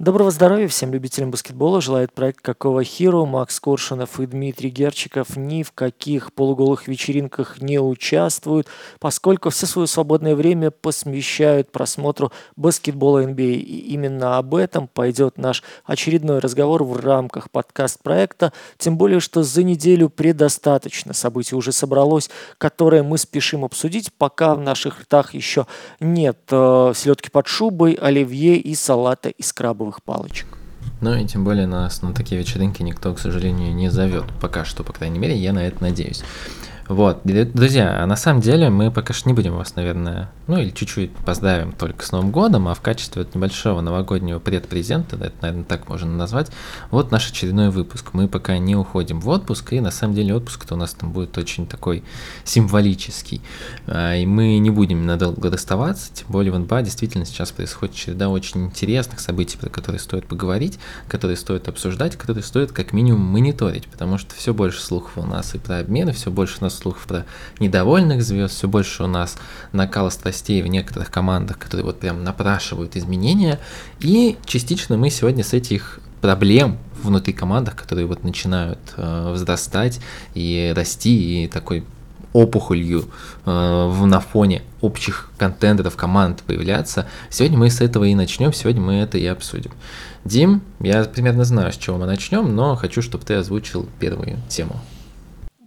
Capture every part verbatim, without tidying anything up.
Доброго здоровья всем любителям баскетбола. Желает проект «Какого хиру» Макс Коршунов и Дмитрий Герчиков ни в каких полуголых вечеринках не участвуют, поскольку все свое свободное время посвящают просмотру баскетбола эн би эй. И именно об этом пойдет наш очередной разговор в рамках подкаст-проекта. Тем более, что за неделю предостаточно событий уже собралось, которые мы спешим обсудить, пока в наших ртах еще нет э, селедки под шубой, оливье и салата из краба. Палочек. Ну и тем более нас на такие вечеринки никто, к сожалению, не зовет. Пока что, по крайней мере, я на это надеюсь. Вот, друзья, на самом деле мы пока что не будем вас, наверное, ну или чуть-чуть поздравим только с Новым годом, а в качестве небольшого новогоднего предпрезента, это, наверное, так можно назвать, вот наш очередной выпуск. Мы пока не уходим в отпуск, и на самом деле отпуск-то у нас там будет очень такой символический, и мы не будем надолго расставаться, тем более в эн би эй действительно сейчас происходит череда очень интересных событий, про которые стоит поговорить, которые стоит обсуждать, которые стоит как минимум мониторить, потому что все больше слухов у нас и про обмены, все больше у нас слухов про недовольных звезд, все больше у нас накала страстей в некоторых командах, которые вот прям напрашивают изменения, и частично мы сегодня с этих проблем внутри командах, которые вот начинают э, возрастать и расти, и такой опухолью э, в, на фоне общих контендеров команд появляться, сегодня мы с этого и начнем, сегодня мы это и обсудим. Дим, я примерно знаю, с чего мы начнем, но хочу, чтобы ты озвучил первую тему.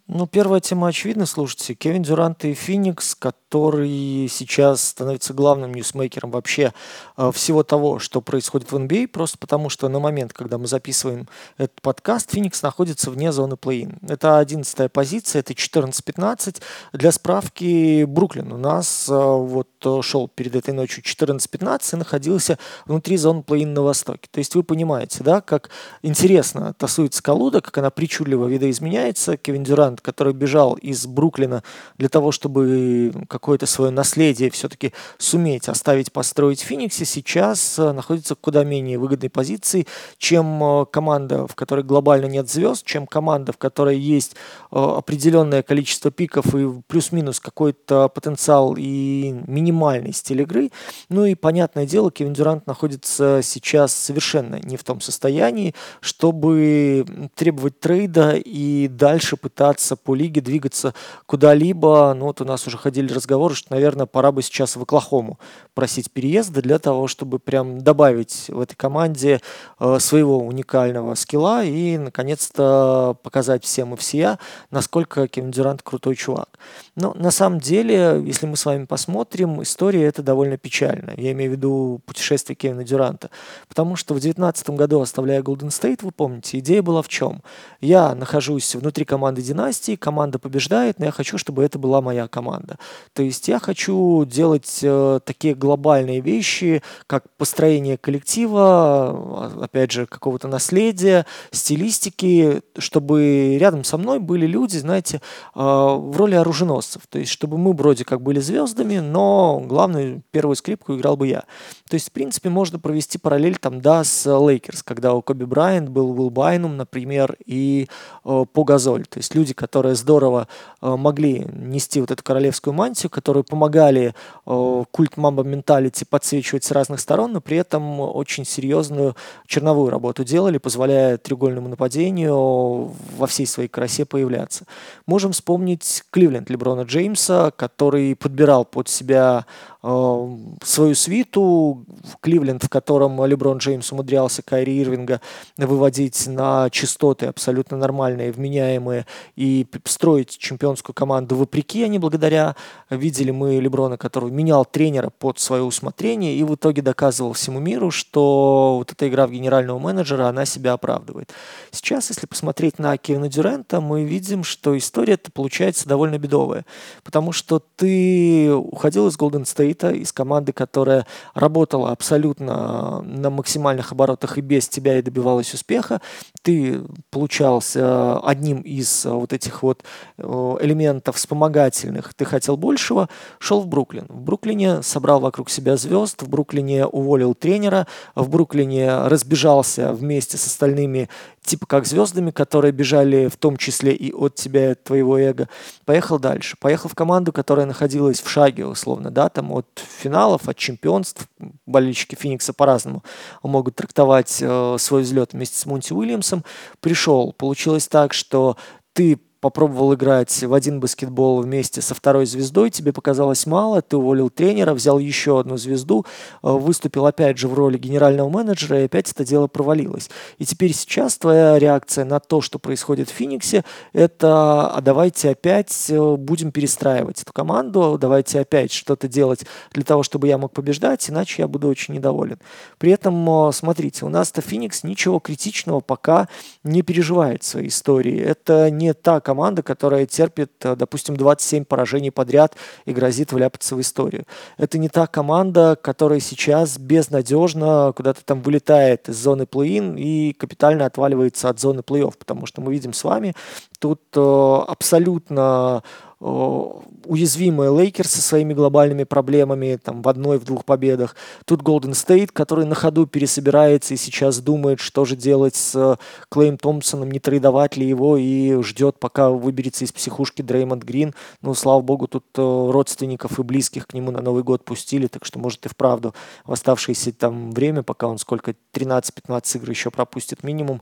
Ну, первая тема очевидна, слушайте. Кевин Дюрант и Феникс, который сейчас становится главным ньюсмейкером вообще э, всего того, что происходит в эн би эй, просто потому что на момент, когда мы записываем этот подкаст, Феникс находится вне зоны плей-ин. Это одиннадцатая позиция, это четырнадцать пятнадцать. Для справки, Бруклин у нас э, вот шел перед этой ночью четырнадцать пятнадцать и находился внутри зоны плей-ин на востоке. То есть вы понимаете, да, как интересно тасуется колода, как она причудливо видоизменяется. Кевин Дюрант, который бежал из Бруклина для того, чтобы какое-то свое наследие все-таки суметь оставить, построить в Фениксе, сейчас находится в куда менее выгодной позиции, чем команда, в которой глобально нет звезд, чем команда, в которой есть определенное количество пиков и плюс-минус какой-то потенциал и минимальный стиль игры. Ну и, понятное дело, Кевин Дюрант находится сейчас совершенно не в том состоянии, чтобы требовать трейда и дальше пытаться по лиге двигаться куда-либо. Ну вот у нас уже ходили разговоры, что, наверное, пора бы сейчас в Оклахому просить переезда для того, чтобы прям добавить в этой команде э, своего уникального скилла и, наконец-то, показать всем и всея, насколько Кевин Дюрант крутой чувак. Но на самом деле, если мы с вами посмотрим, история эта довольно печальная. Я имею в виду путешествие Кевина Дюранта. Потому что в две тысячи девятнадцатом году, оставляя Голден Стейт, вы помните, идея была в чем? Я нахожусь внутри команды «Динамика», команда побеждает, но я хочу, чтобы это была моя команда. То есть я хочу делать э, такие глобальные вещи, как построение коллектива, опять же, какого-то наследия, стилистики, чтобы рядом со мной были люди, знаете, э, в роли оруженосцев. То есть чтобы мы вроде как были звездами, но главную первую скрипку играл бы я. То есть, в принципе, можно провести параллель там, да, с Лейкерс, когда у Коби Брайант был Уилл Байнум, например, и э, Погазоль. То есть люди, которые здорово э, могли нести вот эту королевскую мантию, которые помогали э, культ мамба менталити подсвечивать с разных сторон, но при этом очень серьезную черновую работу делали, позволяя треугольному нападению во всей своей красе появляться. Можем вспомнить Кливленд Леброна Джеймса, который подбирал под себя э, свою свиту. Кливленд, в котором Леброн Джеймс умудрялся Кайри Ирвинга выводить на частоты абсолютно нормальные, вменяемые, и строить чемпионскую команду вопреки, а не благодаря. Видели мы Леброна, который менял тренера под свое усмотрение и в итоге доказывал всему миру, что вот эта игра в генерального менеджера, она себя оправдывает. Сейчас, если посмотреть на Кевина Дюранта, мы видим, что история-то получается довольно бедовая, потому что ты уходил из Голден Стейта, из команды, которая работала абсолютно на максимальных оборотах и без тебя и добивалась успеха. Ты получался одним из вот этих вот элементов вспомогательных ты хотел большего, шел в Бруклин. В Бруклине собрал вокруг себя звезд, в Бруклине уволил тренера, в Бруклине разбежался вместе с остальными типа как звездами, которые бежали в том числе и от тебя, и от твоего эго. Поехал дальше. Поехал в команду, которая находилась в шаге, условно, да, там от финалов, от чемпионств. Болельщики Феникса по-разному могут трактовать э, свой взлет вместе с Монти Уильямсом. Пришел. Получилось так, что ты попробовал играть в один баскетбол вместе со второй звездой, тебе показалось мало, ты уволил тренера, взял еще одну звезду, выступил опять же в роли генерального менеджера, и опять это дело провалилось. И теперь сейчас твоя реакция на то, что происходит в Фениксе, это «а давайте опять будем перестраивать эту команду, давайте опять что-то делать для того, чтобы я мог побеждать, иначе я буду очень недоволен». При этом, смотрите, у нас-то Феникс ничего критичного пока не переживает в своей истории. Это не так команда, которая терпит, допустим, двадцать семь поражений подряд и грозит вляпаться в историю. Это не та команда, которая сейчас безнадежно куда-то там вылетает из зоны плей-ин и капитально отваливается от зоны плей-офф, потому что мы видим с вами тут э, абсолютно уязвимые Лейкерс со своими глобальными проблемами там, в одной, в двух победах. Тут Голден Стейт, который на ходу пересобирается и сейчас думает, что же делать с Клеем Томпсоном, не трейдовать ли его, и ждет, пока выберется из психушки Дреймонд Грин. Ну, слава богу, тут родственников и близких к нему на Новый год пустили, так что, может, и вправду в оставшееся там время, пока он сколько, тринадцать-пятнадцать игр еще пропустит минимум,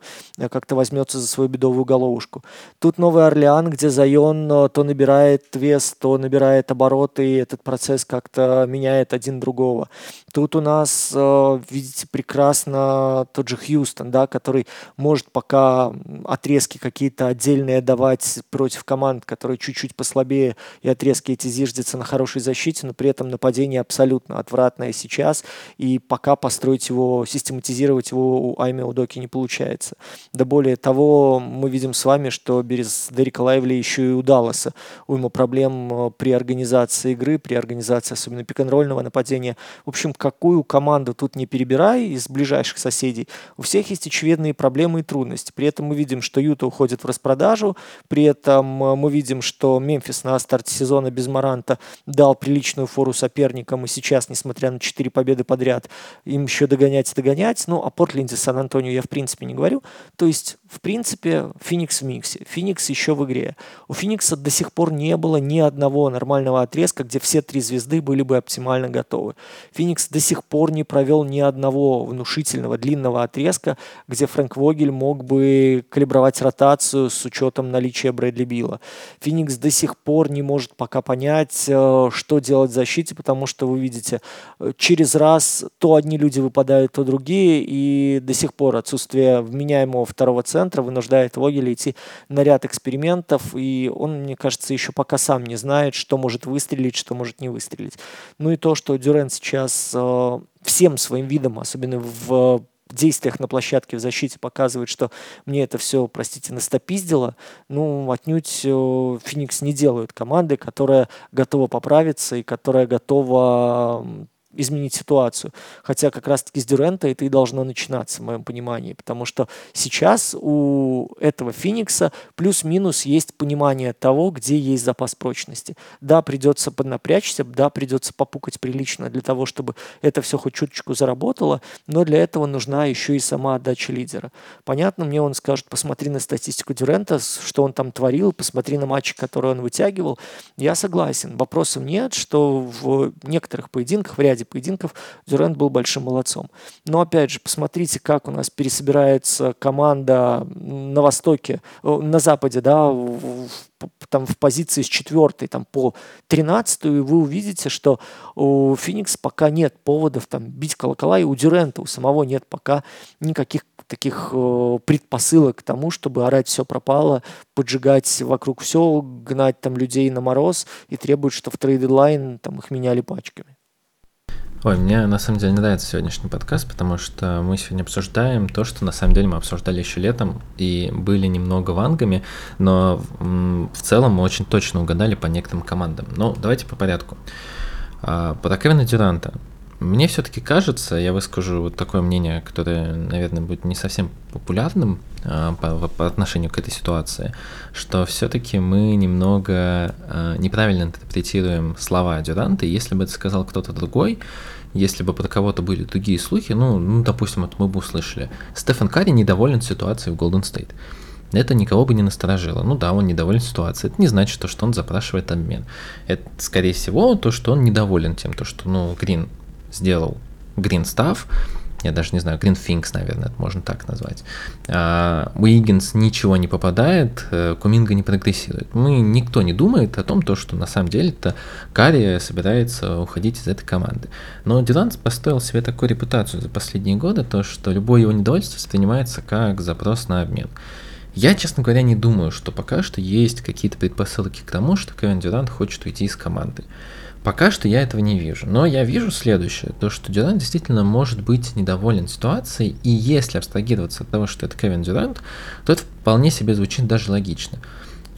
как-то возьмется за свою бедовую головушку. Тут Новый Орлеан, где Зайон то набирает вес, то набирает обороты, и этот процесс как-то меняет один другого. Тут у нас, видите, прекрасно тот же Хьюстон, да, который может пока отрезки какие-то отдельные давать против команд, которые чуть-чуть послабее, и отрезки эти зиждятся на хорошей защите, но при этом нападение абсолютно отвратное сейчас, и пока построить его, систематизировать его у Айми Удоки не получается. Да более того, мы видим с вами, что без Дерека Лайвли еще и у Далласа уйма проблем при организации игры, при организации особенно пик-н-рольного нападения. В общем, какую команду тут не перебирай из ближайших соседей, у всех есть очевидные проблемы и трудности. При этом мы видим, что Юта уходит в распродажу, при этом мы видим, что Мемфис на старте сезона без Моранта дал приличную фору соперникам, и сейчас, несмотря на четыре победы подряд, им еще догонять и догонять. Ну, о Портленде, Сан-Антонио я в принципе не говорю. То есть, в принципе, Феникс в миксе, Феникс еще в игре. У Феникса до сих пор не было ни одного нормального отрезка, где все три звезды были бы оптимально готовы. Феникс до сих пор не провел ни одного внушительного длинного отрезка, где Фрэнк Вогель мог бы калибровать ротацию с учетом наличия Брэдли Била. Феникс до сих пор не может пока понять, что делать в защите, потому что, вы видите, через раз то одни люди выпадают, то другие, и до сих пор отсутствие вменяемого второго центра вынуждает Вогеля идти на ряд экспериментов, и он, мне кажется, еще пока сам не знает, что может выстрелить, что может не выстрелить. Ну и то, что Дюрен сейчас э, всем своим видом, особенно в действиях на площадке в защите, показывает, что мне это все, простите, настопиздило. Ну, отнюдь э, Феникс не делают команды, которая готова поправиться и которая готова э, изменить ситуацию. Хотя как раз-таки с Дюрента это и должно начинаться, в моем понимании. Потому что сейчас у этого Феникса плюс-минус есть понимание того, где есть запас прочности. Да, придется поднапрячься, да, придется попукать прилично для того, чтобы это все хоть чуточку заработало, но для этого нужна еще и сама отдача лидера. Понятно, мне он скажет, посмотри на статистику Дюрента, что он там творил, посмотри на матчи, которые он вытягивал. Я согласен. Вопросов нет, что в некоторых поединках, в ряде поединков Дюрант был большим молодцом. Но опять же, посмотрите, как у нас пересобирается команда на востоке, на западе, да, в, там, в позиции с четвертой там, по тринадцатую, и вы увидите, что у Феникс пока нет поводов там, бить колокола, и у Дюранта у самого нет пока никаких таких э, предпосылок к тому, чтобы орать все пропало, поджигать вокруг все, гнать там людей на мороз и требовать, что в трейд-дедлайн там их меняли пачками. Ой, мне на самом деле не нравится сегодняшний подкаст, потому что мы сегодня обсуждаем то, что на самом деле мы обсуждали еще летом и были немного вангами, но в целом мы очень точно угадали по некоторым командам. Но давайте по порядку. Про Кевина Дюранта. Мне все-таки кажется, я выскажу вот такое мнение, которое, наверное, будет не совсем популярным по, по отношению к этой ситуации, что все-таки мы немного неправильно интерпретируем слова Дюранта. Если бы это сказал кто-то другой, если бы под кого-то были другие слухи, ну, ну допустим, это мы бы услышали. Стефен Карри недоволен ситуацией в Голден Стейт. Это никого бы не насторожило. Ну да, он недоволен ситуацией. Это не значит, то, что он запрашивает обмен. Это, скорее всего, то, что он недоволен тем, то, что, ну, Грин сделал Грин став, я даже не знаю, Грин Финкс, наверное, это можно так назвать. А, Уиггинс ничего не попадает, Куминга не прогрессирует. Мы, никто не думает о том, то, что на самом деле-то Карри собирается уходить из этой команды. Но Дюрант поставил себе такую репутацию за последние годы, то, что любое его недовольство воспринимается как запрос на обмен. Я, честно говоря, не думаю, что пока что есть какие-то предпосылки к тому, что Кевин Дюрант хочет уйти из команды. Пока что я этого не вижу, но я вижу следующее, то что Дюрант действительно может быть недоволен ситуацией, и если абстрагироваться от того, что это Кевин Дюрант, то это вполне себе звучит даже логично.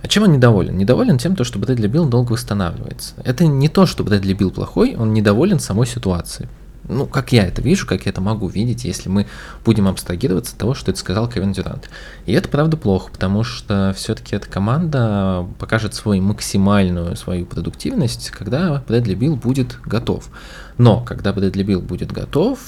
А чем он недоволен? Недоволен тем, что Брэдли Бил долго восстанавливается. Это не то, что Брэдли Бил плохой, он недоволен самой ситуацией. Ну, как я это вижу, как я это могу видеть, если мы будем абстрагироваться от того, что это сказал Кевин Дюрант. И это, правда, плохо, потому что все-таки эта команда покажет свою максимальную свою продуктивность, когда Брэдли Бил будет готов. Но когда Брэдли Бил будет готов,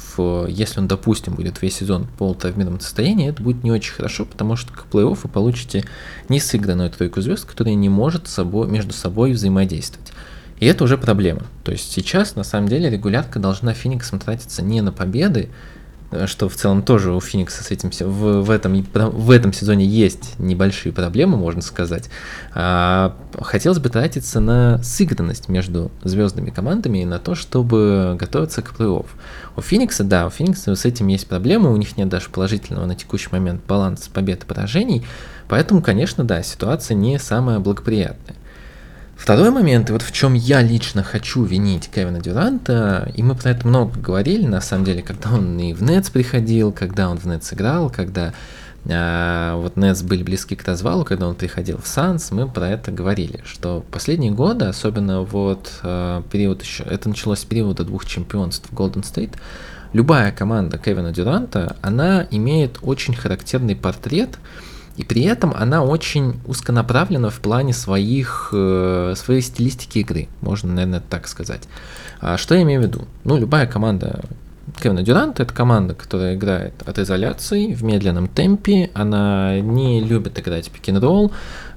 если он, допустим, будет весь сезон в полутравмированном состоянии, это будет не очень хорошо, потому что к плей-оффу вы получите несыгранную тройку звезд, которая не может собой, между собой взаимодействовать. И это уже проблема. То есть сейчас, на самом деле, регулярка должна Фениксом тратиться не на победы, что в целом тоже у Феникса с этим, в, в, этом, в этом сезоне есть небольшие проблемы, можно сказать. А хотелось бы тратиться на сыгранность между звездными командами и на то, чтобы готовиться к плей-офф. У Феникса, да, у Феникса с этим есть проблемы, у них нет даже положительного на текущий момент баланса побед и поражений, поэтому, конечно, да, ситуация не самая благоприятная. Второй момент, и вот в чем я лично хочу винить Кевина Дюранта, и мы про это много говорили, на самом деле, когда он и в Нетс приходил, когда он в Нетс играл, когда э, вот Нетс были близки к развалу, когда он приходил в Санс, мы про это говорили, что последние годы, особенно вот э, период еще, это началось с периода двух чемпионств в Голден Стейт, любая команда Кевина Дюранта, она имеет очень характерный портрет, и при этом она очень узконаправлена в плане своих, э, своей стилистики игры, можно, наверное, так сказать. А что я имею в виду? Ну, любая команда Кевина Дюранта – это команда, которая играет от изоляции, в медленном темпе, она не любит играть пик-н-ролл,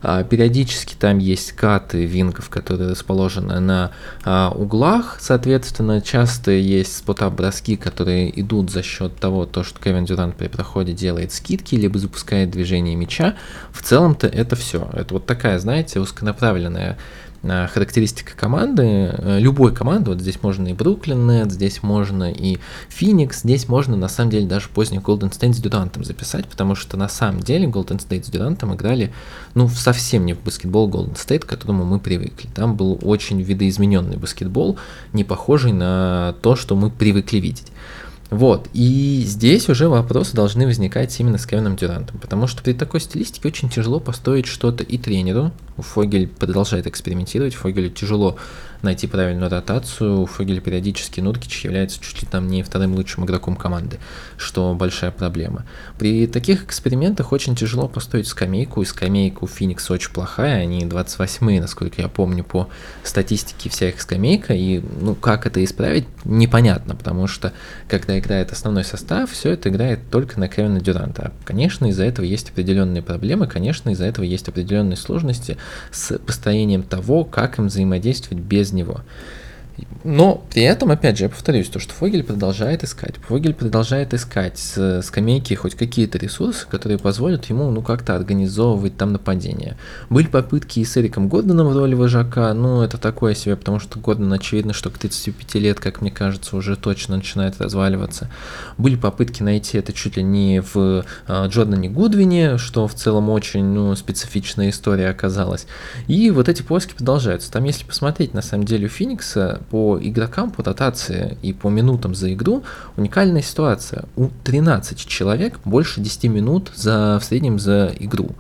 а, периодически там есть каты вингов, которые расположены на а, углах, соответственно, часто есть спот-ап-броски, которые идут за счет того, то, что Кевин Дюрант при проходе делает скидки, либо запускает движение мяча. В целом-то это все. Это вот такая, знаете, узконаправленная характеристика команды, любой команды, вот здесь можно и Бруклин Нетс, здесь можно и Феникс, здесь можно на самом деле даже поздний Голден Стейт с Дюрантом записать, потому что на самом деле Голден Стейт с Дюрантом играли, ну, совсем не в баскетбол Голден Стейт, к которому мы привыкли. Там был очень видоизмененный баскетбол, не похожий на то, что мы привыкли видеть. Вот, и здесь уже вопросы должны возникать именно с Кевином Дюрантом, потому что при такой стилистике очень тяжело построить что-то и тренеру. Фогель продолжает экспериментировать, Фогелю тяжело найти правильную ротацию, у Фогеля периодически Нуркич является чуть ли там не вторым лучшим игроком команды, что большая проблема. При таких экспериментах очень тяжело построить скамейку, и скамейка у Феникса очень плохая, они двадцать восьмые, насколько я помню, по статистике вся их скамейка, и ну как это исправить, непонятно, потому что когда играет основной состав, все это играет только на Кевина Дюранта. Конечно, из-за этого есть определенные проблемы, конечно, из-за этого есть определенные сложности с построением того, как им взаимодействовать без него. Но при этом, опять же, я повторюсь, то, что Фогель продолжает искать. Фогель продолжает искать с скамейки хоть какие-то ресурсы, которые позволят ему, ну, как-то организовывать там нападение. Были попытки и с Эриком Гордоном в роли вожака, но это такое себе, потому что Гордон, очевидно, что к тридцати пяти лет, как мне кажется, уже точно начинает разваливаться. Были попытки найти это чуть ли не в э, Джордане Гудвине, что в целом очень, ну, специфичная история оказалась. И вот эти поиски продолжаются. Там, если посмотреть, на самом деле, у Феникса по игрокам, по ротации и по минутам за игру уникальная ситуация. У тринадцати человек больше десяти минут за, в среднем за игру.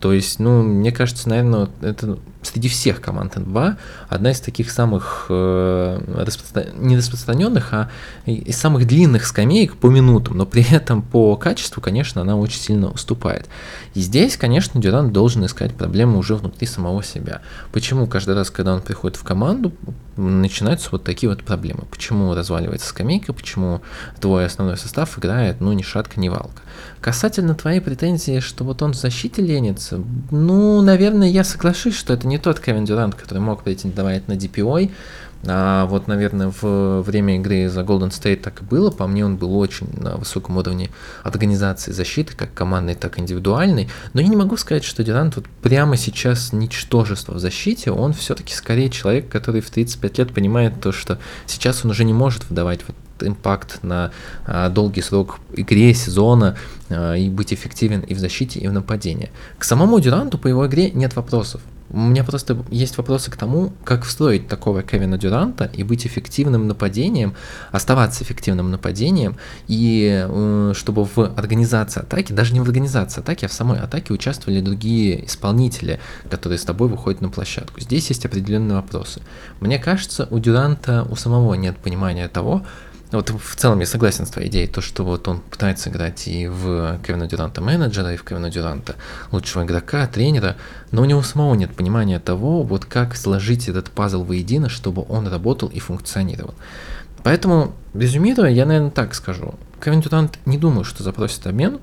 То есть, ну, мне кажется, наверное, это среди всех команд эн би эй одна из таких самых э, распростран... не распространенных, а из самых длинных скамеек по минутам, но при этом по качеству, конечно, она очень сильно уступает. И здесь, конечно, Дюрант должен искать проблемы уже внутри самого себя. Почему каждый раз, когда он приходит в команду, начинаются вот такие вот проблемы? Почему разваливается скамейка, почему твой основной состав играет, ну, ни шатка, ни валка? Касательно твоей претензии, что вот он в защите ленится, ну, наверное, я соглашусь, что это не тот Кевин Дюрант, который мог претендовать на ди пи ой, а вот, наверное, в время игры за Голден Стейт так и было. По мне, он был очень на высоком уровне организации защиты, как командной, так и индивидуальной. Но я не могу сказать, что Дюрант вот прямо сейчас ничтожество в защите. Он все-таки скорее человек, который в тридцать пять лет понимает то, что сейчас он уже не может выдавать вот импакт на а, долгий срок игре, сезона, а, и быть эффективен и в защите, и в нападении. К самому Дюранту по его игре нет вопросов. У меня просто есть вопросы к тому, как встроить такого Кевина Дюранта и быть эффективным нападением, оставаться эффективным нападением, и э, чтобы в организации атаки, даже не в организации атаки, а в самой атаке участвовали другие исполнители, которые с тобой выходят на площадку. Здесь есть определенные вопросы. Мне кажется, у Дюранта у самого нет понимания того. Вот в целом я согласен с твоей идеей, то, что вот он пытается играть и в Кевина Дюранта менеджера, и в Кевина Дюранта лучшего игрока, тренера, но у него самого нет понимания того, вот как сложить этот пазл воедино, чтобы он работал и функционировал. Поэтому, резюмируя, я, наверное, так скажу. Кевин Дюрант, не думаю, что запросит обмен,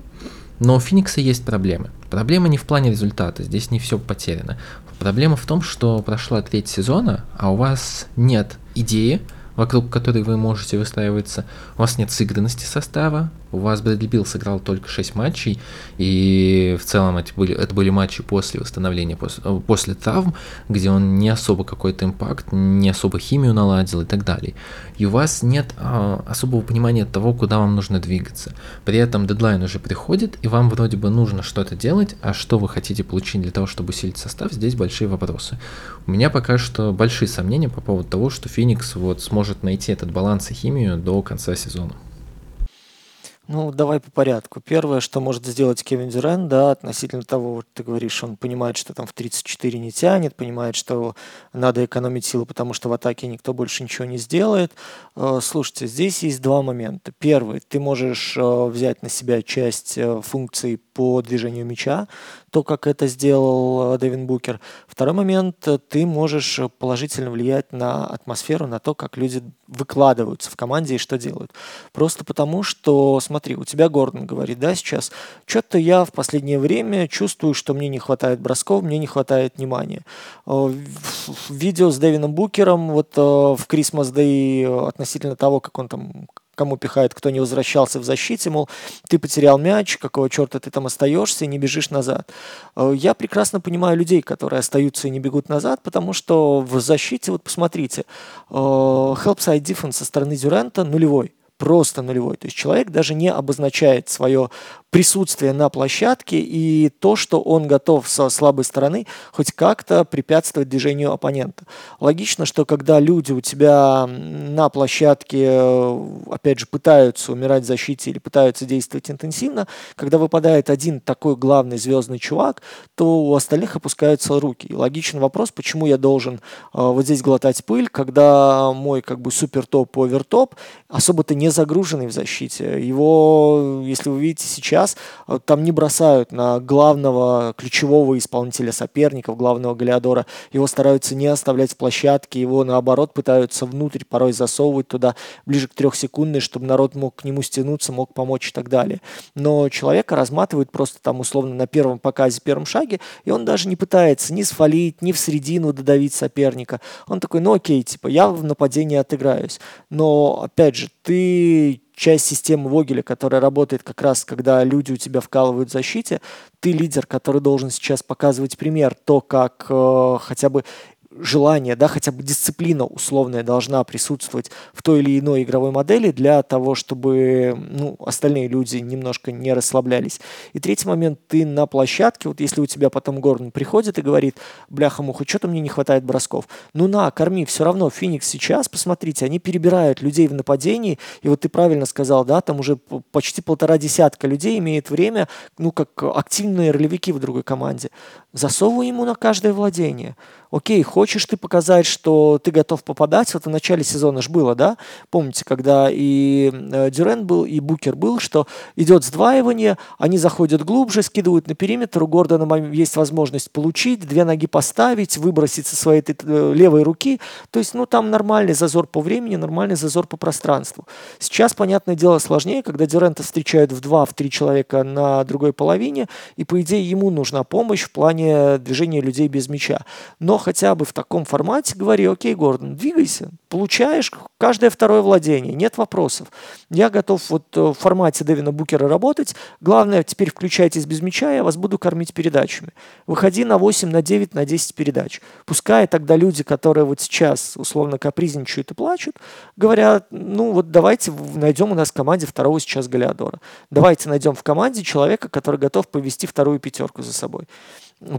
но у Феникса есть проблемы. Проблема не в плане результата, здесь не все потеряно. Проблема в том, что прошла треть сезона, а у вас нет идеи, вокруг которой вы можете выстраиваться, у вас нет сыгранности состава, у вас Брэдли Бил сыграл только шесть матчей, и в целом это были, это были матчи после восстановления, после, после травм, где он не особо какой-то импакт, не особо химию наладил и так далее. И у вас нет а, особого понимания того, куда вам нужно двигаться. При этом дедлайн уже приходит, и вам вроде бы нужно что-то делать, а что вы хотите получить для того, чтобы усилить состав, здесь большие вопросы. У меня пока что большие сомнения по поводу того, что Феникс вот сможет может найти этот баланс и химию до конца сезона. Ну, давай по порядку. Первое, что может сделать Кевин Дюрант, да, относительно того, вот ты говоришь, он понимает, что там в тридцать четыре не тянет, понимает, что надо экономить силы, потому что в атаке никто больше ничего не сделает. Слушайте, здесь есть два момента. Первый, ты можешь взять на себя часть функций по движению мяча, то, как это сделал Дэвин Букер. Второй момент, ты можешь положительно влиять на атмосферу, на то, как люди выкладываются в команде и что делают. Просто потому, что, смотри, у тебя Гордон говорит, да, сейчас, что-то я в последнее время чувствую, что мне не хватает бросков, мне не хватает внимания. Видео с Дэвином Букером вот в Christmas Day относительно того, как он там, кому пихает, кто не возвращался в защите, мол, ты потерял мяч, какого черта ты там остаешься и не бежишь назад. Я прекрасно понимаю людей, которые остаются и не бегут назад, потому что в защите, вот посмотрите, help-side defense со стороны Дюранта нулевой. Просто нулевой. То есть человек даже не обозначает свое присутствие на площадке и то, что он готов со слабой стороны хоть как-то препятствовать движению оппонента. Логично, что когда люди у тебя на площадке, опять же, пытаются умирать в защите или пытаются действовать интенсивно, когда выпадает один такой главный звездный чувак, то у остальных опускаются руки. И логичен вопрос, почему я должен э, вот здесь глотать пыль, когда мой как бы супертоп, овертоп особо-то не загруженный в защите. Его, если вы видите сейчас, там не бросают на главного ключевого исполнителя соперников, главного голеадора. Его стараются не оставлять в площадке, его, наоборот, пытаются внутрь порой засовывать туда ближе к трехсекундной, чтобы народ мог к нему стянуться, мог помочь и так далее. Но человека разматывают просто там условно на первом показе, первом шаге, и он даже не пытается ни сфолить, ни в середину додавить соперника. Он такой, ну окей, типа, я в нападении отыграюсь. Но, опять же, ты часть системы Вогеля, которая работает как раз, когда люди у тебя вкалывают в защите, ты лидер, который должен сейчас показывать пример, то, как э, хотя бы желание, да, хотя бы дисциплина условная должна присутствовать в той или иной игровой модели для того, чтобы, ну, остальные люди немножко не расслаблялись. И третий момент, ты на площадке, вот если у тебя потом Гордон приходит и говорит: бляха-муха, что-то мне не хватает бросков. Ну на, корми, все равно Феникс сейчас, посмотрите, они перебирают людей в нападении, и вот ты правильно сказал, да, там уже почти полтора десятка людей имеет время, ну, как активные ролевики в другой команде. Засовывай ему на каждое владение. Окей, хочешь ты показать, что ты готов попадать? Вот в начале сезона ж было, да? Помните, когда и Дюрен был, и Букер был, что идет сдваивание, они заходят глубже, скидывают на периметр, у Гордона есть возможность получить, две ноги поставить, выбросить со своей левой руки. То есть, ну, там нормальный зазор по времени, нормальный зазор по пространству. Сейчас, понятное дело, сложнее, когда Дюрента встречают в два, в три человека на другой половине, и, по идее, ему нужна помощь в плане движения людей без мяча. Но хотя бы в таком формате говори: окей, Гордон, двигайся, получаешь каждое второе владение, нет вопросов. Я готов вот в формате Дэвина Букера работать, главное, теперь включайтесь без мяча, я вас буду кормить передачами. Выходи на восемь, на девять, на десять передач. Пускай тогда люди, которые вот сейчас условно капризничают и плачут, говорят: ну вот давайте найдем у нас в команде второго сейчас Галиадора, давайте найдем в команде человека, который готов повести вторую пятерку за собой.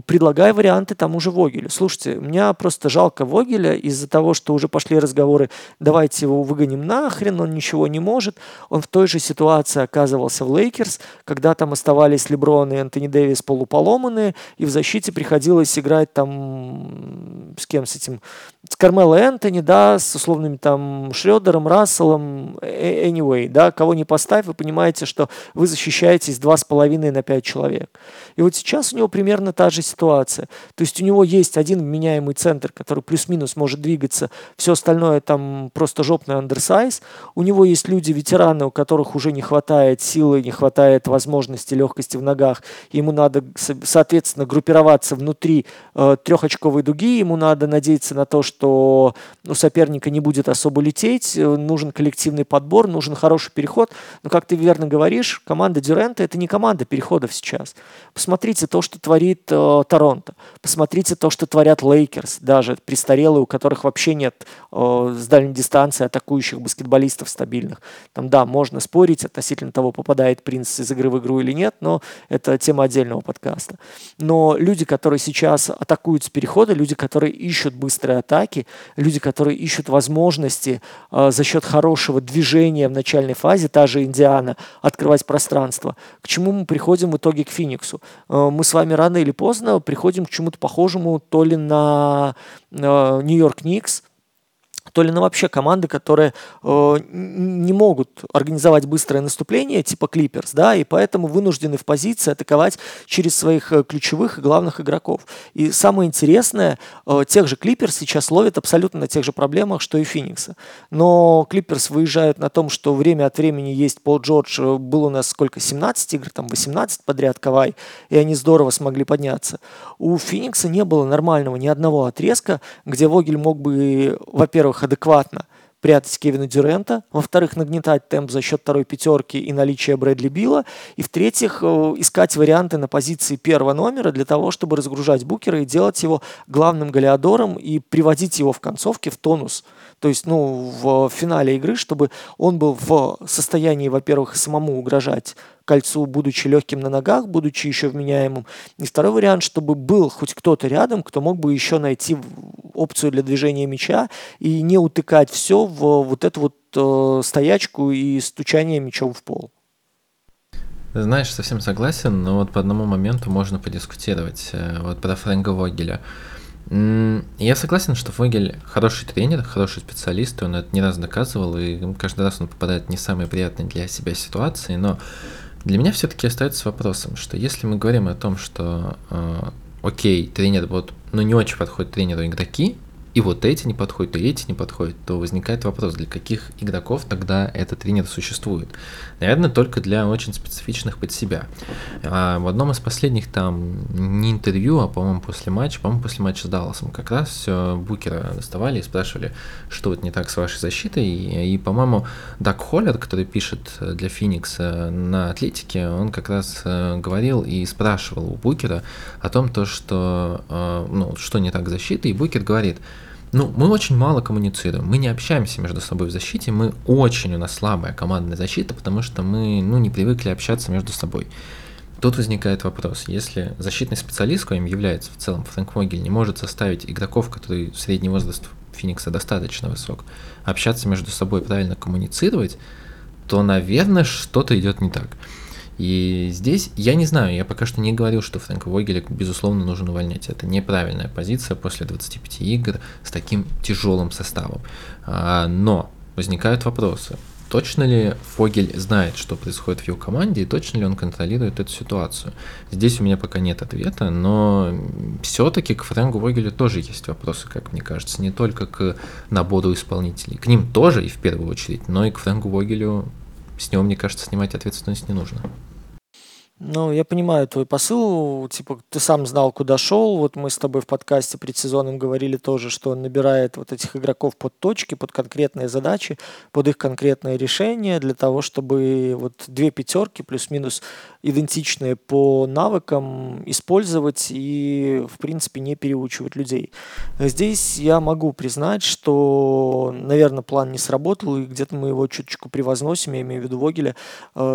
Предлагаю варианты тому же Вогелю. Слушайте, меня просто жалко Вогеля из-за того, что уже пошли разговоры: давайте его выгоним нахрен, он ничего не может. Он в той же ситуации оказывался в Лейкерс, когда там оставались Леброн и Энтони Дэвис полуполоманные, и в защите приходилось играть там с кем, с этим, с Кармело Энтони, да, с условными там Шредером, Расселом, anyway, да, кого не поставь, вы понимаете, что вы защищаетесь два с половиной на пять человек. И вот сейчас у него примерно та же ситуация. То есть у него есть один вменяемый центр, который плюс-минус может двигаться, все остальное там просто жопный андерсайз. У него есть люди, ветераны, у которых уже не хватает силы, не хватает возможности, легкости в ногах. Ему надо, соответственно, группироваться внутри э, трехочковой дуги, ему надо надеяться на то, что у соперника не будет особо лететь, нужен коллективный подбор, нужен хороший переход. Но, как ты верно говоришь, команда Дюрента — это не команда переходов сейчас. Посмотрите то, что творит Торонто. Посмотрите то, что творят Лейкерс, даже престарелые, у которых вообще нет э, с дальней дистанции атакующих баскетболистов стабильных. Там, да, можно спорить относительно того, попадает Принц из игры в игру или нет, но это тема отдельного подкаста. Но люди, которые сейчас атакуют с перехода, люди, которые ищут быстрые атаки, люди, которые ищут возможности э, за счет хорошего движения в начальной фазе, та же Индиана, открывать пространство. К чему мы приходим в итоге? К Фениксу. Э, мы с вами рано или поздно приходим к чему-то похожему то ли на э, Нью-Йорк Никс, то ли на вообще команды, которые э, не могут организовать быстрое наступление, типа Клипперс, да, и поэтому вынуждены в позиции атаковать через своих ключевых и главных игроков. И самое интересное, э, тех же Клипперс сейчас ловят абсолютно на тех же проблемах, что и Феникса. Но Клипперс выезжают на том, что время от времени есть Пол Джордж, был у нас сколько, семнадцать игр, там восемнадцать подряд Кавай, и они здорово смогли подняться. У Феникса не было нормального ни одного отрезка, где Вогель мог бы, во-первых, адекватно прятать Кевина Дюрента, во-вторых, нагнетать темп за счет второй пятерки и наличия Брэдли Била, и, в-третьих, искать варианты на позиции первого номера для того, чтобы разгружать Букера и делать его главным Галиадором и приводить его в концовке в тонус. То есть, ну, в финале игры, чтобы он был в состоянии, во-первых, самому угрожать кольцу, будучи легким на ногах, будучи еще вменяемым. И второй вариант, чтобы был хоть кто-то рядом, кто мог бы еще найти опцию для движения мяча и не утыкать все в вот эту вот э, стоячку и стучание мячом в пол. Знаешь, совсем согласен, но вот по одному моменту можно подискутировать, вот про Фрэнка Вогеля. Я согласен, что Вогель хороший тренер, хороший специалист, он это не раз доказывал, и каждый раз он попадает в не самые приятные для себя ситуации, но для меня все-таки остается вопросом, что если мы говорим о том, что э, окей, тренер, вот, ну не очень подходит тренеру игроки, и вот эти не подходят, и эти не подходят, то возникает вопрос, для каких игроков тогда этот тренер существует? Наверное, только для очень специфичных под себя. А в одном из последних там не интервью, а, по-моему, после матча, по-моему, после матча с Далласом как раз Букера доставали и спрашивали, что вот не так с вашей защитой, и, и по-моему, Дак Холлер, который пишет для Феникса на Атлетике, он как раз говорил и спрашивал у Букера о том, то, что, ну, что не так с защитой, и Букер говорит: ну, мы очень мало коммуницируем, мы не общаемся между собой в защите, мы очень, у нас слабая командная защита, потому что мы, ну, не привыкли общаться между собой. Тут возникает вопрос, если защитный специалист, коим является в целом Фрэнк Вогель, не может составить игроков, которые средний возраст Феникса достаточно высок, общаться между собой, правильно коммуницировать, то, наверное, что-то идет не так. И здесь, я не знаю, я пока что не говорил, что Фрэнка Вогеля, безусловно, нужно увольнять. Это неправильная позиция после двадцати пяти игр с таким тяжелым составом. Но возникают вопросы. Точно ли Вогель знает, что происходит в его команде, и точно ли он контролирует эту ситуацию? Здесь у меня пока нет ответа, но все-таки к Фрэнку Вогелю тоже есть вопросы, как мне кажется, не только к набору исполнителей. К ним тоже, и в первую очередь, но и к Фрэнку Вогелю с него, мне кажется, снимать ответственность не нужно. Ну, я понимаю твой посыл, типа, ты сам знал, куда шел, вот мы с тобой в подкасте предсезонном говорили тоже, что он набирает вот этих игроков под точки, под конкретные задачи, под их конкретные решения, для того, чтобы вот две пятерки плюс-минус идентичные по навыкам использовать и, в принципе, не переучивать людей. Здесь я могу признать, что, наверное, план не сработал, и где-то мы его чуточку превозносим, я имею в виду Вогеля,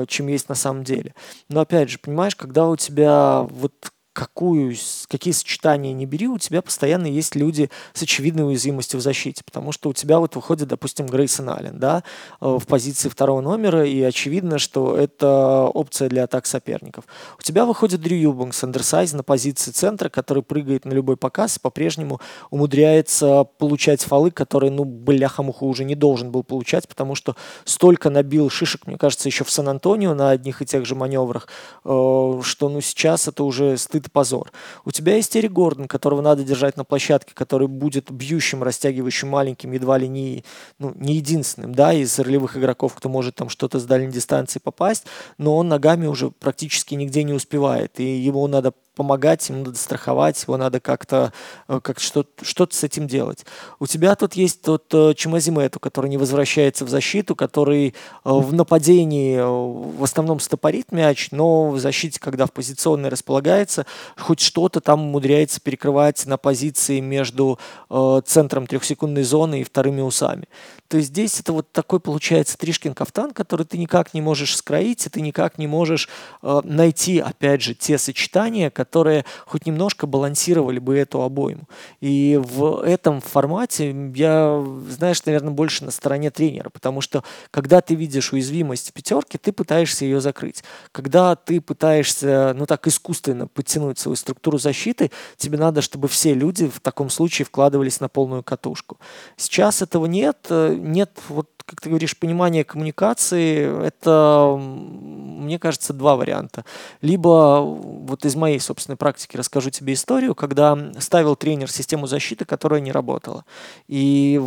чем есть на самом деле. Но, опять же, понимаешь, когда у тебя вот какую, какие сочетания не бери, у тебя постоянно есть люди с очевидной уязвимостью в защите, потому что у тебя вот выходит, допустим, Грейсон Аллен, да, в позиции второго номера, и очевидно, что это опция для атак соперников. У тебя выходит Дрю Юбанкс, андерсайз на позиции центра, который прыгает на любой показ и по-прежнему умудряется получать фолы, которые, ну, бляха-муха, уже не должен был получать, потому что столько набил шишек, мне кажется, еще в Сан-Антонио на одних и тех же маневрах, что, ну, сейчас это уже стыд позор. У тебя есть Эрик Гордон, которого надо держать на площадке, который будет бьющим, растягивающим, маленьким, едва ли не, ну, не единственным, да, из ролевых игроков, кто может там что-то с дальней дистанции попасть, но он ногами уже практически нигде не успевает, и ему надо помогать, ему надо страховать, его надо как-то, как что-то, что-то с этим делать. У тебя тут есть тот Чемазимету, который не возвращается в защиту, который в нападении в основном стопорит мяч, но в защите, когда в позиционной располагается, хоть что-то там умудряется перекрывать на позиции между центром трехсекундной зоны и вторыми усами. То есть здесь это вот такой получается Тришкин-кафтан, который ты никак не можешь скроить, и ты никак не можешь найти, опять же, те сочетания, которые которые хоть немножко балансировали бы эту обойму. И в этом формате я, знаешь, наверное, больше на стороне тренера, потому что когда ты видишь уязвимость в пятерке, ты пытаешься ее закрыть. Когда ты пытаешься, ну, так искусственно подтянуть свою структуру защиты, тебе надо, чтобы все люди в таком случае вкладывались на полную катушку. Сейчас этого нет, нет вот, как ты говоришь, понимание коммуникации, это, мне кажется, два варианта. Либо, вот из моей собственной практики расскажу тебе историю, когда ставил тренер систему защиты, которая не работала. И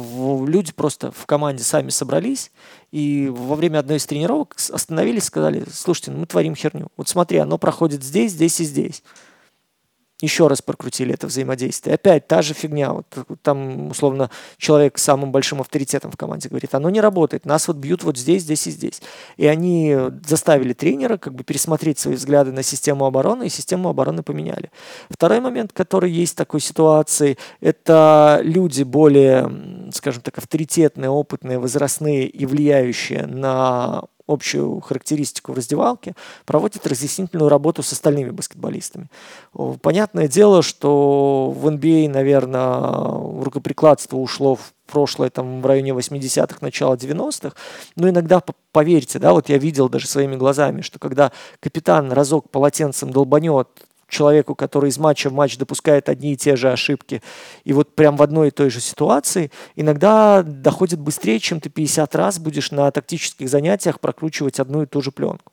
люди просто в команде сами собрались, и во время одной из тренировок остановились, сказали: слушайте, ну мы творим херню. Вот смотри, оно проходит здесь, здесь и здесь. Еще раз прокрутили это взаимодействие. Опять та же фигня. Вот там, условно, человек с самым большим авторитетом в команде говорит: оно не работает, нас вот бьют вот здесь, здесь и здесь. И они заставили тренера как бы пересмотреть свои взгляды на систему обороны, и систему обороны поменяли. Второй момент, который есть в такой ситуации, это люди более, скажем так, авторитетные, опытные, возрастные и влияющие на общую характеристику в раздевалке, проводит разъяснительную работу с остальными баскетболистами. Понятное дело, что в эн би эй, наверное, рукоприкладство ушло в прошлое, там, в районе восьмидесятых, начало девяностых, но иногда, поверьте, да, вот я видел даже своими глазами, что когда капитан разок полотенцем долбанет человеку, который из матча в матч допускает одни и те же ошибки. И вот прям в одной и той же ситуации иногда доходит быстрее, чем ты пятьдесят раз будешь на тактических занятиях прокручивать одну и ту же пленку.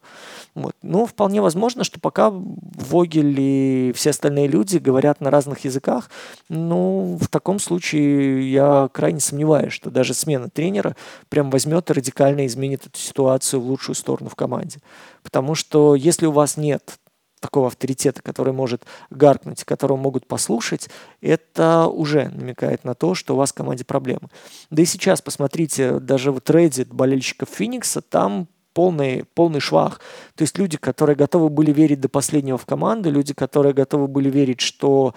Вот. Но вполне возможно, что пока Вогель и все остальные люди говорят на разных языках, но в таком случае я крайне сомневаюсь, что даже смена тренера прям возьмет и радикально изменит эту ситуацию в лучшую сторону в команде. Потому что если у вас нет такого авторитета, который может гаркнуть, которого могут послушать, это уже намекает на то, что у вас в команде проблемы. Да и сейчас, посмотрите, даже вот Reddit болельщиков Феникса, там полный, полный швах. То есть люди, которые готовы были верить до последнего в команду, люди, которые готовы были верить, что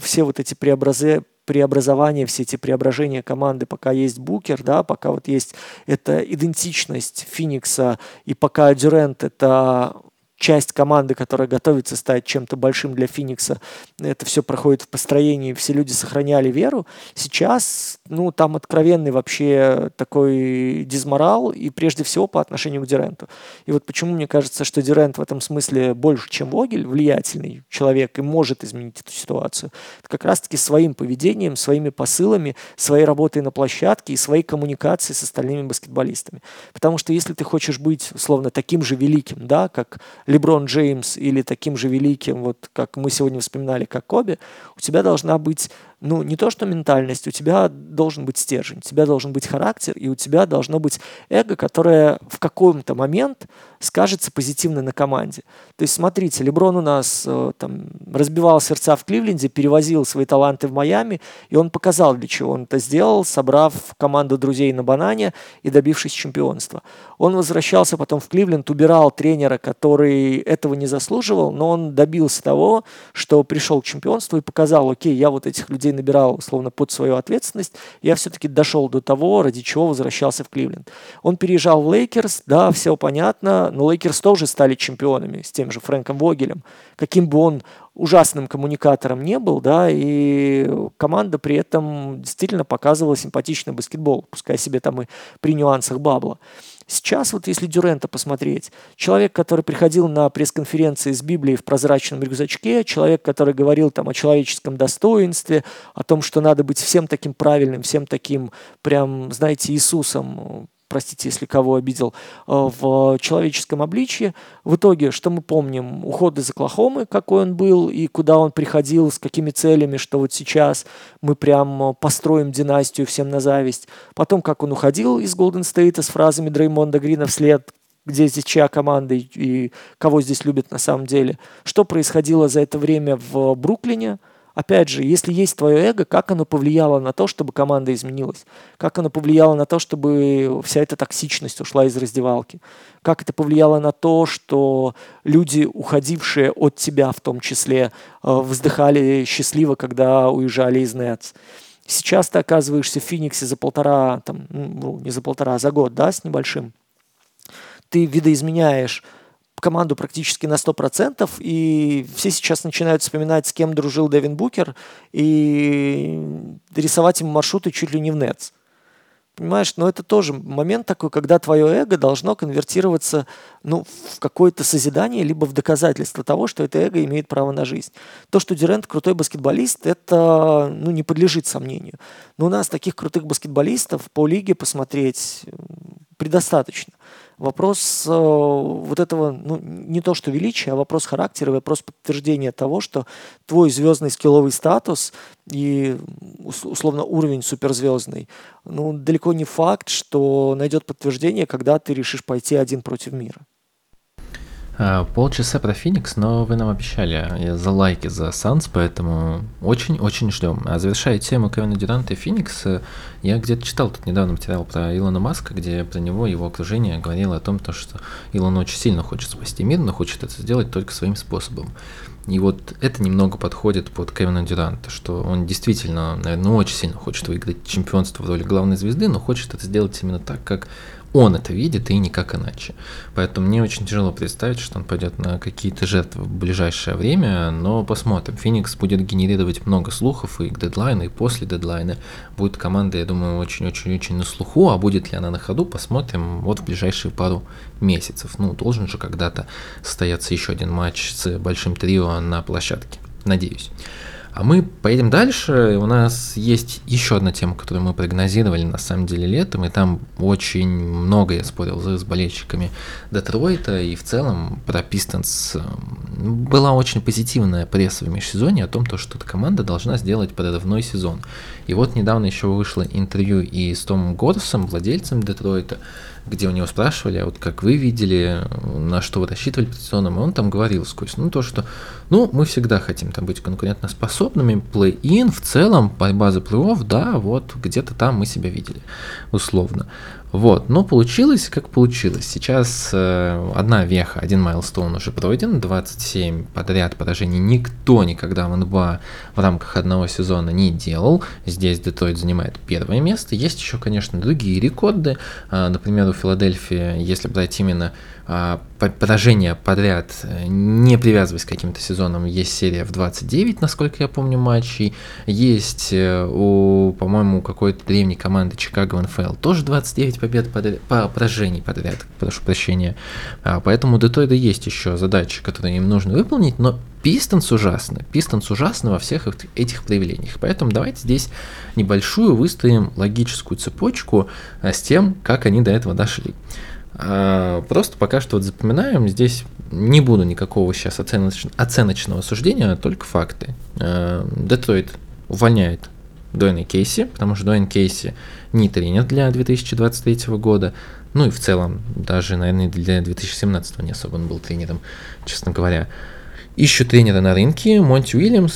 все вот эти преобразы... преобразования, все эти преображения команды, пока есть Букер, да, пока вот есть эта идентичность Феникса, и пока Дюрант — это часть команды, которая готовится стать чем-то большим для Феникса, это все проходит в построении, все люди сохраняли веру. Сейчас, ну, там откровенный вообще такой дизморал, и прежде всего по отношению к Дюранту. И вот почему мне кажется, что Дюрант в этом смысле больше, чем Вогель, влиятельный человек и может изменить эту ситуацию. Это как раз-таки своим поведением, своими посылами, своей работой на площадке и своей коммуникацией с остальными баскетболистами. Потому что если ты хочешь быть, условно, таким же великим, да, как Леброн Джеймс, или таким же великим, вот как мы сегодня вспоминали, как Коби, у тебя должна быть, ну, не то что ментальность, у тебя должен быть стержень, у тебя должен быть характер, и у тебя должно быть эго, которое в какой-то момент скажется позитивно на команде. То есть, смотрите, Леброн у нас там разбивал сердца в Кливленде, перевозил свои таланты в Майами, и он показал, для чего он это сделал, собрав команду друзей на банане и добившись чемпионства. Он возвращался потом в Кливленд, убирал тренера, который этого не заслуживал, но он добился того, что пришел к чемпионству и показал: окей, я вот этих людей набирал условно под свою ответственность, я все-таки дошел до того, ради чего возвращался в Кливленд. Он переезжал в Лейкерс, да, все понятно, но Лейкерс тоже стали чемпионами с тем же Фрэнком Вогелем, каким бы он ужасным коммуникатором не был, да, и команда при этом действительно показывала симпатичный баскетбол, пускай себе там и при нюансах бабла. Сейчас вот если Дюранта посмотреть, человек, который приходил на пресс-конференции с Библией в прозрачном рюкзачке, человек, который говорил там о человеческом достоинстве, о том, что надо быть всем таким правильным, всем таким прям, знаете, Иисусом, простите, если кого обидел, в человеческом обличье. В итоге, что мы помним? Уход из Оклахомы, какой он был, и куда он приходил, с какими целями, что вот сейчас мы прям построим династию всем на зависть. Потом, как он уходил из Голден Стейта с фразами Дреймонда Грина вслед: где здесь чья команда и, и кого здесь любят на самом деле. Что происходило за это время в Бруклине? Опять же, если есть твое эго, как оно повлияло на то, чтобы команда изменилась? Как оно повлияло на то, чтобы вся эта токсичность ушла из раздевалки? Как это повлияло на то, что люди, уходившие от тебя в том числе, вздыхали счастливо, когда уезжали из Нетс? Сейчас ты оказываешься в Фениксе за полтора, там, ну, не за полтора, а за год, да, с небольшим. Ты видоизменяешь команду практически на сто процентов, и все сейчас начинают вспоминать, с кем дружил Дэвин Букер, и рисовать ему маршруты чуть ли не в Нетс. Понимаешь, но это тоже момент такой, когда твое эго должно конвертироваться, ну, в какое-то созидание, либо в доказательство того, что это эго имеет право на жизнь. То, что Дюрант крутой баскетболист, это, ну, не подлежит сомнению. Но у нас таких крутых баскетболистов по лиге посмотреть предостаточно. Вопрос э, вот этого, ну, не то что величия, а вопрос характера, вопрос подтверждения того, что твой звездный скилловый статус и, условно, уровень суперзвездный, ну, далеко не факт, что найдет подтверждение, когда ты решишь пойти один против мира. Полчаса про Феникс, но вы нам обещали за лайки, за Санс, поэтому очень-очень ждем. А завершая тему Кевина Дюранта и Феникса, я где-то читал тут недавно материал про Илона Маска, где про него его окружение говорило о том, что Илон очень сильно хочет спасти мир, но хочет это сделать только своим способом. И вот это немного подходит под Кевина Дюранта, что он действительно, наверное, очень сильно хочет выиграть чемпионство в роли главной звезды, но хочет это сделать именно так, как он это видит и никак иначе. Поэтому мне очень тяжело представить, что он пойдет на какие-то жертвы в ближайшее время, но посмотрим. Феникс будет генерировать много слухов и к дедлайну, и после дедлайна. Будет команда, я думаю, очень-очень-очень на слуху, а будет ли она на ходу, посмотрим вот в ближайшие пару месяцев. Ну, должен же когда-то состояться еще один матч с большим трио на площадке, надеюсь. А мы поедем дальше, у нас есть еще одна тема, которую мы прогнозировали на самом деле летом, и там очень много я спорил с болельщиками Детройта, и в целом про Пистонс была очень позитивная пресса в межсезонье о том, что эта команда должна сделать прорывной сезон. И вот недавно еще вышло интервью и с Томом Горсом, владельцем Детройта, где у него спрашивали, а вот как вы видели, на что вы рассчитывали перед сезоном, и он там говорил сквозь, ну то, что ну мы всегда хотим там быть конкурентоспособными, плей-ин, в целом, борьба за плей-офф, да, вот где-то там мы себя видели, условно. Вот, но получилось, как получилось. Сейчас э, одна веха, один майлстоун уже пройден, двадцать семь подряд поражений никто никогда в эн би эй в рамках одного сезона не делал. Здесь Детройт занимает первое место. Есть еще, конечно, другие рекорды. Э, например, у Филадельфии, если брать именно э, поражения подряд, не привязываясь к каким-то сезонам, есть серия в двадцать девять, насколько я помню, матчей. Есть э, у, по-моему, какой-то древней команды Чикаго эн эф эл тоже двадцать девять побед подряд, по поражений подряд, прошу прощения. А, поэтому у Детройта есть еще задачи, которые им нужно выполнить, но Пистонс ужасны. Пистонс ужасны во всех этих проявлениях. Поэтому давайте здесь небольшую выставим логическую цепочку а, с тем, как они до этого дошли. А, просто пока что вот запоминаем, здесь не буду никакого сейчас оценоч... оценочного суждения, только факты. А, Детройт увольняет Дуэйна Кейси, потому что Дуэйн Кейси не тренер для две тысячи двадцать третьего года, ну и в целом даже, наверное, для две тысячи семнадцатого не особо он был тренером, честно говоря. Ищут тренера на рынке. Монти Уильямс,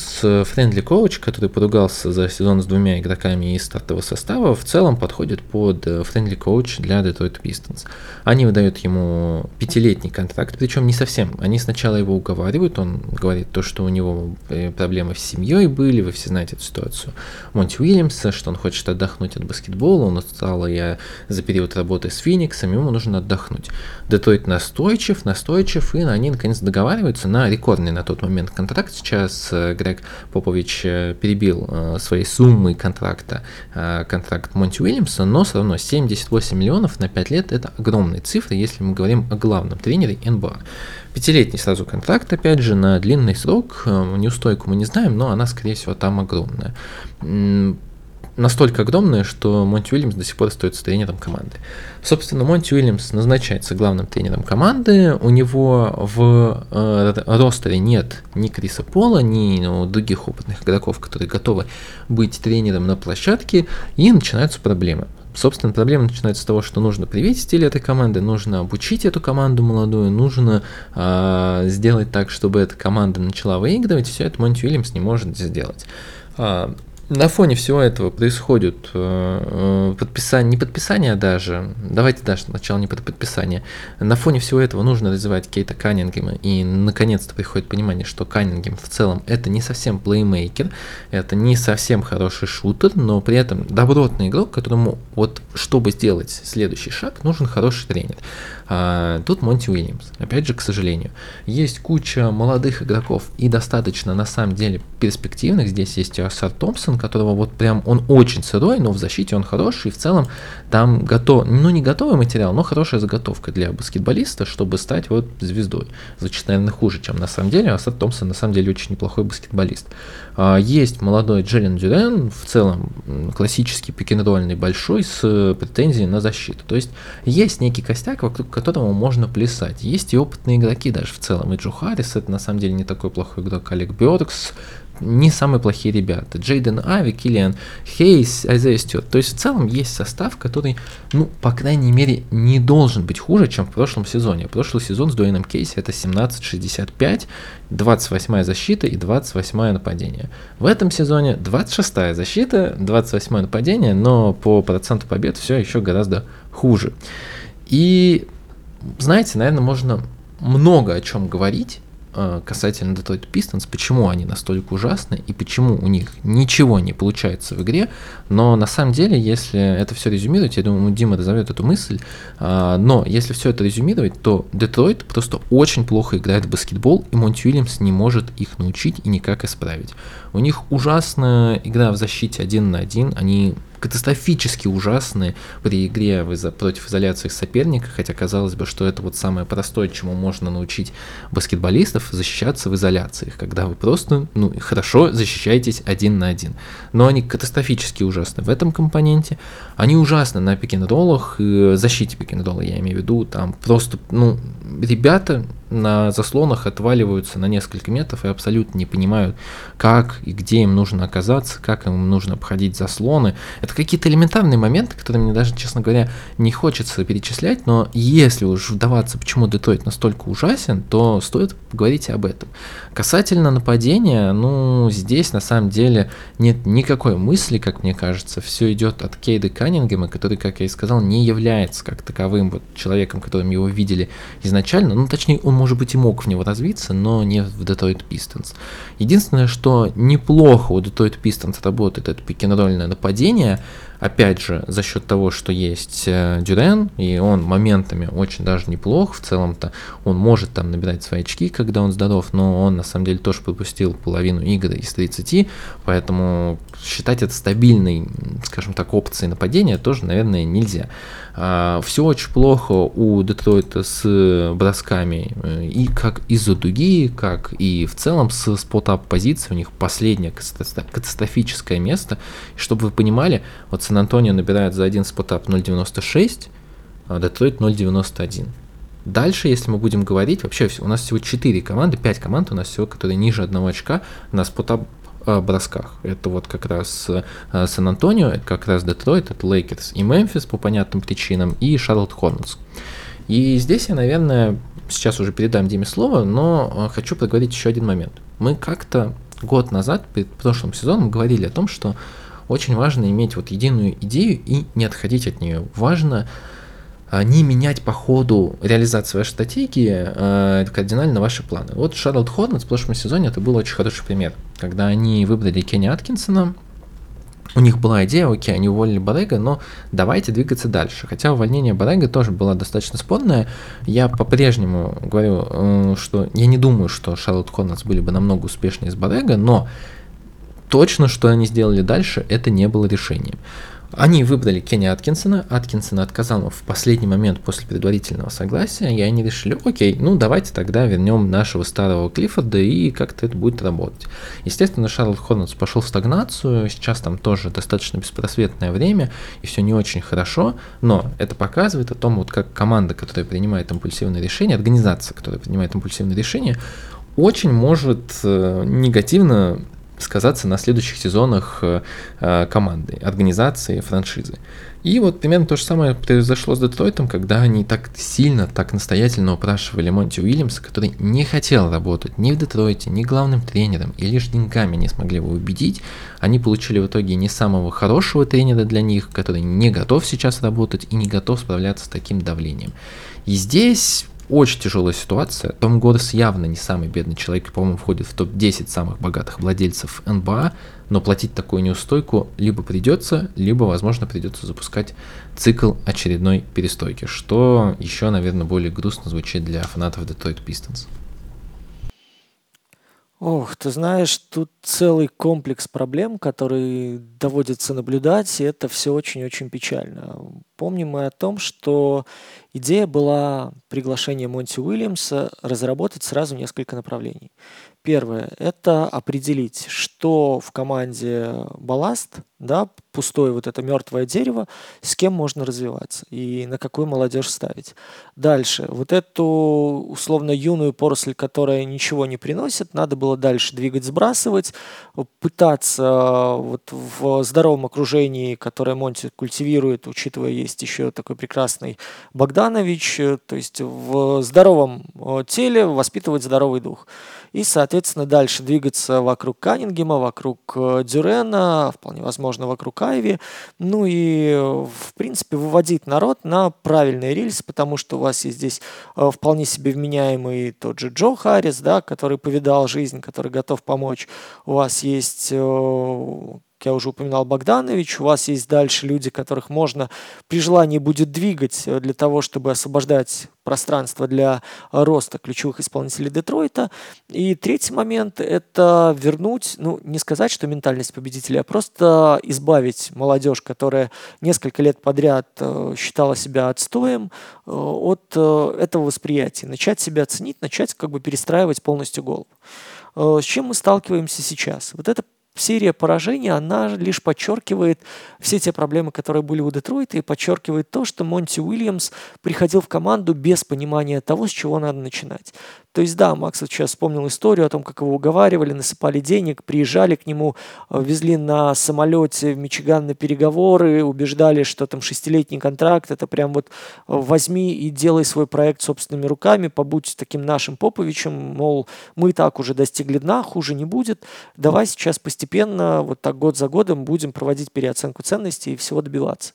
френдли коуч, который поругался за сезон с двумя игроками из стартового состава, в целом подходит под френдли коуч для Детройт Пистонс. Они выдают ему пятилетний контракт, причем не совсем. Они сначала его уговаривают, он говорит то, что у него проблемы с семьей были, вы все знаете эту ситуацию Монти Уильямса, что он хочет отдохнуть от баскетбола, он устал я за период работы с Фениксом, ему нужно отдохнуть. Детройт настойчив, настойчив, и они наконец договариваются на рекордный на тот момент контракт. Сейчас э, Грег Попович э, перебил э, своей суммой контракта э, контракт Монти Уильямса, но все равно семьдесят восемь миллионов на пять лет это огромные цифры, если мы говорим о главном тренере эн би эй. Пятилетний сразу контракт, опять же, на длинный срок, э, неустойку мы не знаем, но она, скорее всего, там огромная. М- настолько огромное, что Монти Уильямс до сих пор остается тренером команды. Собственно, Монти Уильямс назначается главным тренером команды, у него в э, ростере нет ни Криса Пола, ни ну, других опытных игроков, которые готовы быть тренером на площадке, и начинаются проблемы. Собственно, проблема начинается с того, что нужно привить стиль этой команды, нужно обучить эту команду молодую, нужно э, сделать так, чтобы эта команда начала выигрывать, все это Монти Уильямс не может сделать. На фоне всего этого происходит э, подписание, не подписание даже, давайте даже сначала не подписание, на фоне всего этого нужно развивать Кейда Каннингема, и наконец-то приходит понимание, что Каннингем в целом это не совсем плеймейкер, это не совсем хороший шутер, но при этом добротный игрок, которому вот чтобы сделать следующий шаг, нужен хороший тренер. А, тут Монти Уильямс, опять же, к сожалению. Есть куча молодых игроков и достаточно на самом деле перспективных, здесь есть и Асар Томпсон, которого вот прям он очень сырой, но в защите он хороший, и в целом там готов, ну не готовый материал, но хорошая заготовка для баскетболиста, чтобы стать вот звездой. Звучит, наверное, хуже, чем на самом деле, а Сад Томпсон на самом деле очень неплохой баскетболист. Есть молодой Джейлен Дюрен, в целом классический пикинрольный большой с претензией на защиту, то есть есть некий костяк, вокруг которого можно плясать, есть и опытные игроки даже в целом, и Джо Харрис, это на самом деле не такой плохой игрок, Алек Беркс, не самые плохие ребята. Джейден Ави, Киллиан Хейс, Айзея Стюарт. То есть в целом есть состав, который, ну, по крайней мере, не должен быть хуже, чем в прошлом сезоне. Прошлый сезон с Дуэйном Кейси это семнадцать шестьдесят пять, двадцать восьмая защита и двадцать восьмое нападение. В этом сезоне двадцать шестая защита, двадцать восьмое нападение, но по проценту побед все еще гораздо хуже. И, знаете, наверное, можно много о чем говорить, касательно Детройт Пистонс, почему они настолько ужасны и почему у них ничего не получается в игре, но на самом деле, если это все резюмировать, я думаю, Дима разовьет эту мысль, но если все это резюмировать, то Детройт просто очень плохо играет в баскетбол, и Монти Уильямс не может их научить и никак исправить. У них ужасная игра в защите один на один, они катастрофически ужасны при игре против изоляции соперника, хотя казалось бы, что это вот самое простое, чему можно научить баскетболистов, защищаться в изоляциях, когда вы просто, ну, хорошо защищаетесь один на один. Но они катастрофически ужасны в этом компоненте, они ужасны на пик-н-роллах, защите пик-н-ролла, я имею в виду, там просто, ну, ребята на заслонах отваливаются на несколько метров и абсолютно не понимают, как и где им нужно оказаться, как им нужно обходить заслоны. Это какие-то элементарные моменты, которые мне даже, честно говоря, не хочется перечислять, но если уж вдаваться, почему Детройт настолько ужасен, то стоит говорить об этом. Касательно нападения, ну, здесь на самом деле нет никакой мысли, как мне кажется, все идет от Кейда Каннингема, который, как я и сказал, не является как таковым вот человеком, которым его видели изначально, ну, точнее, он, может быть, и мог в него развиться, но не в Детройт Пистонс. Единственное, что неплохо у Детройт Пистонс работает, это пик-н-ролльное нападение, опять же, за счет того, что есть э, Дюрен, и он моментами очень даже неплох, в целом-то он может там набирать свои очки, когда он здоров, но он на самом деле тоже пропустил половину игры из тридцати, поэтому считать это стабильной, скажем так, опцией нападения тоже, наверное, нельзя. А, все очень плохо у Детройта с бросками, и как из-за дуги, как и в целом с спот-ап позиции, у них последнее катастрофическое место, и чтобы вы понимали, вот Сан-Антонио набирает за один спотап ноль целых девяносто шесть сотых, а Детройт ноль целых девяносто один сотых. Дальше, если мы будем говорить, вообще у нас всего четыре команды, пять команд у нас всего, которые ниже одного очка на спотап бросках. Это вот как раз Сан-Антонио, это как раз Детройт, это Лейкерс и Мемфис по понятным причинам, и Шарлотт Хорнетс. И здесь я, наверное, сейчас уже передам Диме слово, но хочу проговорить еще один момент. Мы как-то год назад, перед прошлым сезоном, говорили о том, что очень важно иметь вот единую идею и не отходить от нее. Важно а, не менять по ходу реализации вашей стратегии а, кардинально ваши планы. Вот Шарлотт Хорнетс в прошлом сезоне это был очень хороший пример. Когда они выбрали Кенни Аткинсона, у них была идея, окей, они уволили Баррега, но давайте двигаться дальше. Хотя увольнение Баррега тоже было достаточно спорное. Я по-прежнему говорю, что я не думаю, что Шарлотт Хорнетс были бы намного успешнее с Баррега, но точно, что они сделали дальше, это не было решением. Они выбрали Кенни Аткинсона, Аткинсона отказал в последний момент после предварительного согласия, и они решили, окей, ну давайте тогда вернем нашего старого Клиффорда, и как-то это будет работать. Естественно, Шарлотт Хорнетс пошел в стагнацию, сейчас там тоже достаточно беспросветное время, и все не очень хорошо, но это показывает о том, вот как команда, которая принимает импульсивные решения, организация, которая принимает импульсивные решения, очень может э, негативно сказаться на следующих сезонах э, команды, организации, франшизы. И вот примерно то же самое произошло с Детройтом, когда они так сильно, так настоятельно упрашивали Монти Уильямса, который не хотел работать ни в Детройте, ни главным тренером, и лишь деньгами не смогли его убедить. Они получили в итоге не самого хорошего тренера для них, который не готов сейчас работать и не готов справляться с таким давлением. И здесь очень тяжелая ситуация. Том Горс явно не самый бедный человек, по-моему, входит в топ десять самых богатых владельцев эн би эй, но платить такую неустойку либо придется, либо, возможно, придется запускать цикл очередной перестройки, что еще, наверное, более грустно звучит для фанатов Детройт Пистонс. Ох, ты знаешь, тут целый комплекс проблем, которые доводится наблюдать, и это все очень-очень печально. Помним мы о том, что идея была приглашение Монти Уильямса разработать сразу несколько направлений. Первое – это определить, что в команде балласт, да, пустое вот это мертвое дерево, с кем можно развиваться и на какую молодежь ставить. Дальше, вот эту условно юную поросль, которая ничего не приносит, надо было дальше двигать, сбрасывать, пытаться вот в здоровом окружении, которое Монти культивирует, учитывая есть еще такой прекрасный Богданович, то есть в здоровом теле воспитывать здоровый дух. И, соответственно, дальше двигаться вокруг Каннингема, вокруг Дюрена, вполне возможно, вокруг Айви. Ну и, в принципе, выводить народ на правильные рельсы, потому что у вас есть здесь вполне себе вменяемый тот же Джо Харрис, да, который повидал жизнь, который готов помочь. У вас есть... как я уже упоминал, Богданович, у вас есть дальше люди, которых можно при желании будет двигать для того, чтобы освобождать пространство для роста ключевых исполнителей Детройта. И третий момент – это вернуть, ну, не сказать, что ментальность победителя, а просто избавить молодежь, которая несколько лет подряд считала себя отстоем, от этого восприятия. Начать себя ценить, начать как бы перестраивать полностью голову. С чем мы сталкиваемся сейчас? Вот это серия поражений, она лишь подчеркивает все те проблемы, которые были у Детройта, и подчеркивает то, что Монти Уильямс приходил в команду без понимания того, с чего надо начинать. То есть, да, Макс вот сейчас вспомнил историю о том, как его уговаривали, насыпали денег, приезжали к нему, везли на самолете в Мичиган на переговоры, убеждали, что там шестилетний контракт, это прям вот возьми и делай свой проект собственными руками, побудь таким нашим Поповичем, мол, мы и так уже достигли дна, хуже не будет, давай сейчас постепенно, вот так год за годом будем проводить переоценку ценностей и всего добиваться.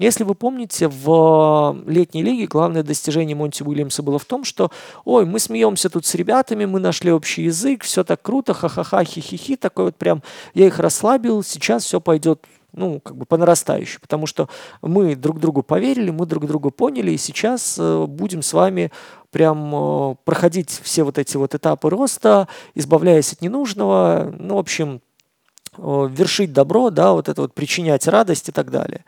Если вы помните, в летней лиге главное достижение Монти Уильямса было в том, что «Ой, мы смеемся тут с ребятами, мы нашли общий язык, все так круто, ха-ха-ха, хи-хи-хи», такой вот прям «я их расслабил, сейчас все пойдет, ну, как бы по нарастающей, потому что мы друг другу поверили, мы друг другу поняли, и сейчас будем с вами прям проходить все вот эти вот этапы роста, избавляясь от ненужного, ну, в общем, вершить добро, да, вот это вот причинять радость и так далее».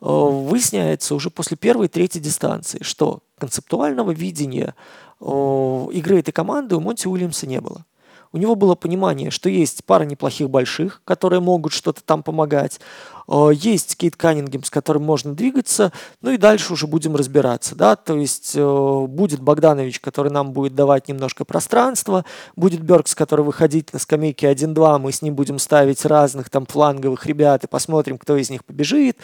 Выясняется уже после первой и третьей дистанции, что концептуального видения игры этой команды у Монти Уильямса не было. У него было понимание, что есть пара неплохих больших, которые могут что-то там помогать, есть Кейд Каннингем, с которым можно двигаться, ну и дальше уже будем разбираться, да, то есть будет Богданович, который нам будет давать немножко пространства, будет Беркс, который выходить на скамейке один-два, мы с ним будем ставить разных там фланговых ребят и посмотрим, кто из них побежит,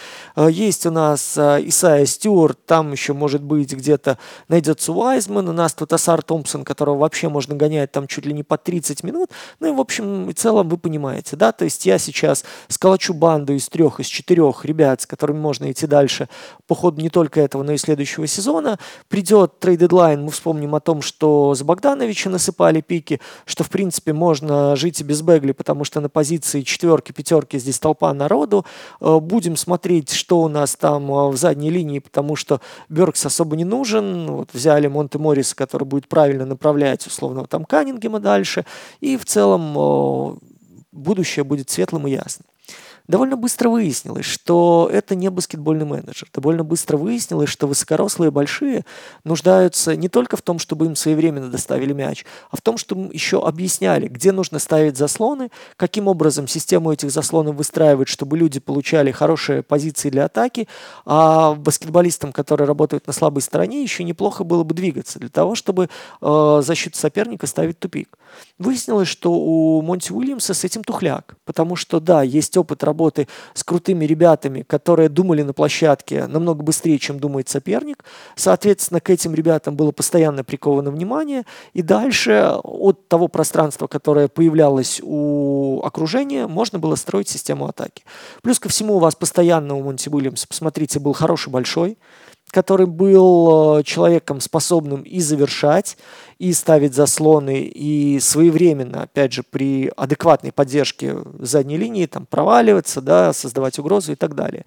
есть у нас Исайя Стюарт, там еще может быть где-то найдется Уайзман, у нас тут Асар Томпсон, которого вообще можно гонять там чуть ли не по тридцать минут, ну и в общем и целом вы понимаете, да, то есть я сейчас сколочу банду из трех, из четырех ребят, с которыми можно идти дальше по ходу не только этого, но и следующего сезона, придет трейд-дедлайн, мы вспомним о том, что за Богдановича насыпали пики, что в принципе можно жить и без Бэгли, потому что на позиции четверки, пятерки здесь толпа народу, будем смотреть, что у нас там в задней линии, потому что Беркс особо не нужен, вот взяли Монте Морриса, который будет правильно направлять условно там Каннингема дальше, и в целом о, будущее будет светлым и ясным. Довольно быстро выяснилось, что это не баскетбольный менеджер. Довольно быстро выяснилось, что высокорослые большие нуждаются не только в том, чтобы им своевременно доставили мяч, а в том, чтобы еще объясняли, где нужно ставить заслоны, каким образом систему этих заслонов выстраивать, чтобы люди получали хорошие позиции для атаки, а баскетболистам, которые работают на слабой стороне, еще неплохо было бы двигаться для того, чтобы э, защиту соперника ставить в тупик. Выяснилось, что у Монти Уильямса с этим тухляк, потому что, да, есть опыт работы, работы с крутыми ребятами, которые думали на площадке намного быстрее, чем думает соперник. Соответственно, к этим ребятам было постоянно приковано внимание. И дальше от того пространства, которое появлялось у окружения, можно было строить систему атаки. Плюс ко всему у вас постоянно у Монти Уильямса, посмотрите, был хороший большой, который был человеком, способным и завершать, и ставить заслоны, и своевременно, опять же, при адекватной поддержке задней линии, там, проваливаться, да, создавать угрозу и так далее.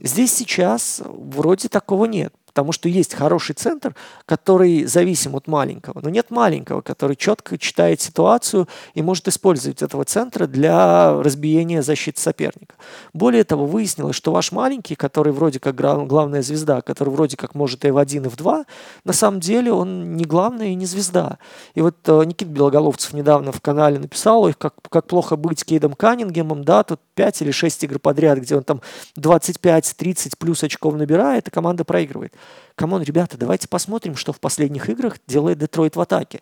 Здесь сейчас вроде такого нет, потому что есть хороший центр, который зависим от маленького, но нет маленького, который четко читает ситуацию и может использовать этого центра для разбиения защиты соперника. Более того, выяснилось, что ваш маленький, который вроде как главная звезда, который вроде как может и в один, и в два, на самом деле он не главная и не звезда. И вот Никита Белоголовцев недавно в канале написал, ой, как, как плохо быть Кейдом Каннингемом, да, тут пять или шесть игр подряд, где он там двадцать пять тридцать плюс очков набирает, и команда проигрывает. Камон, ребята, давайте посмотрим, что в последних играх делает Детройт в атаке.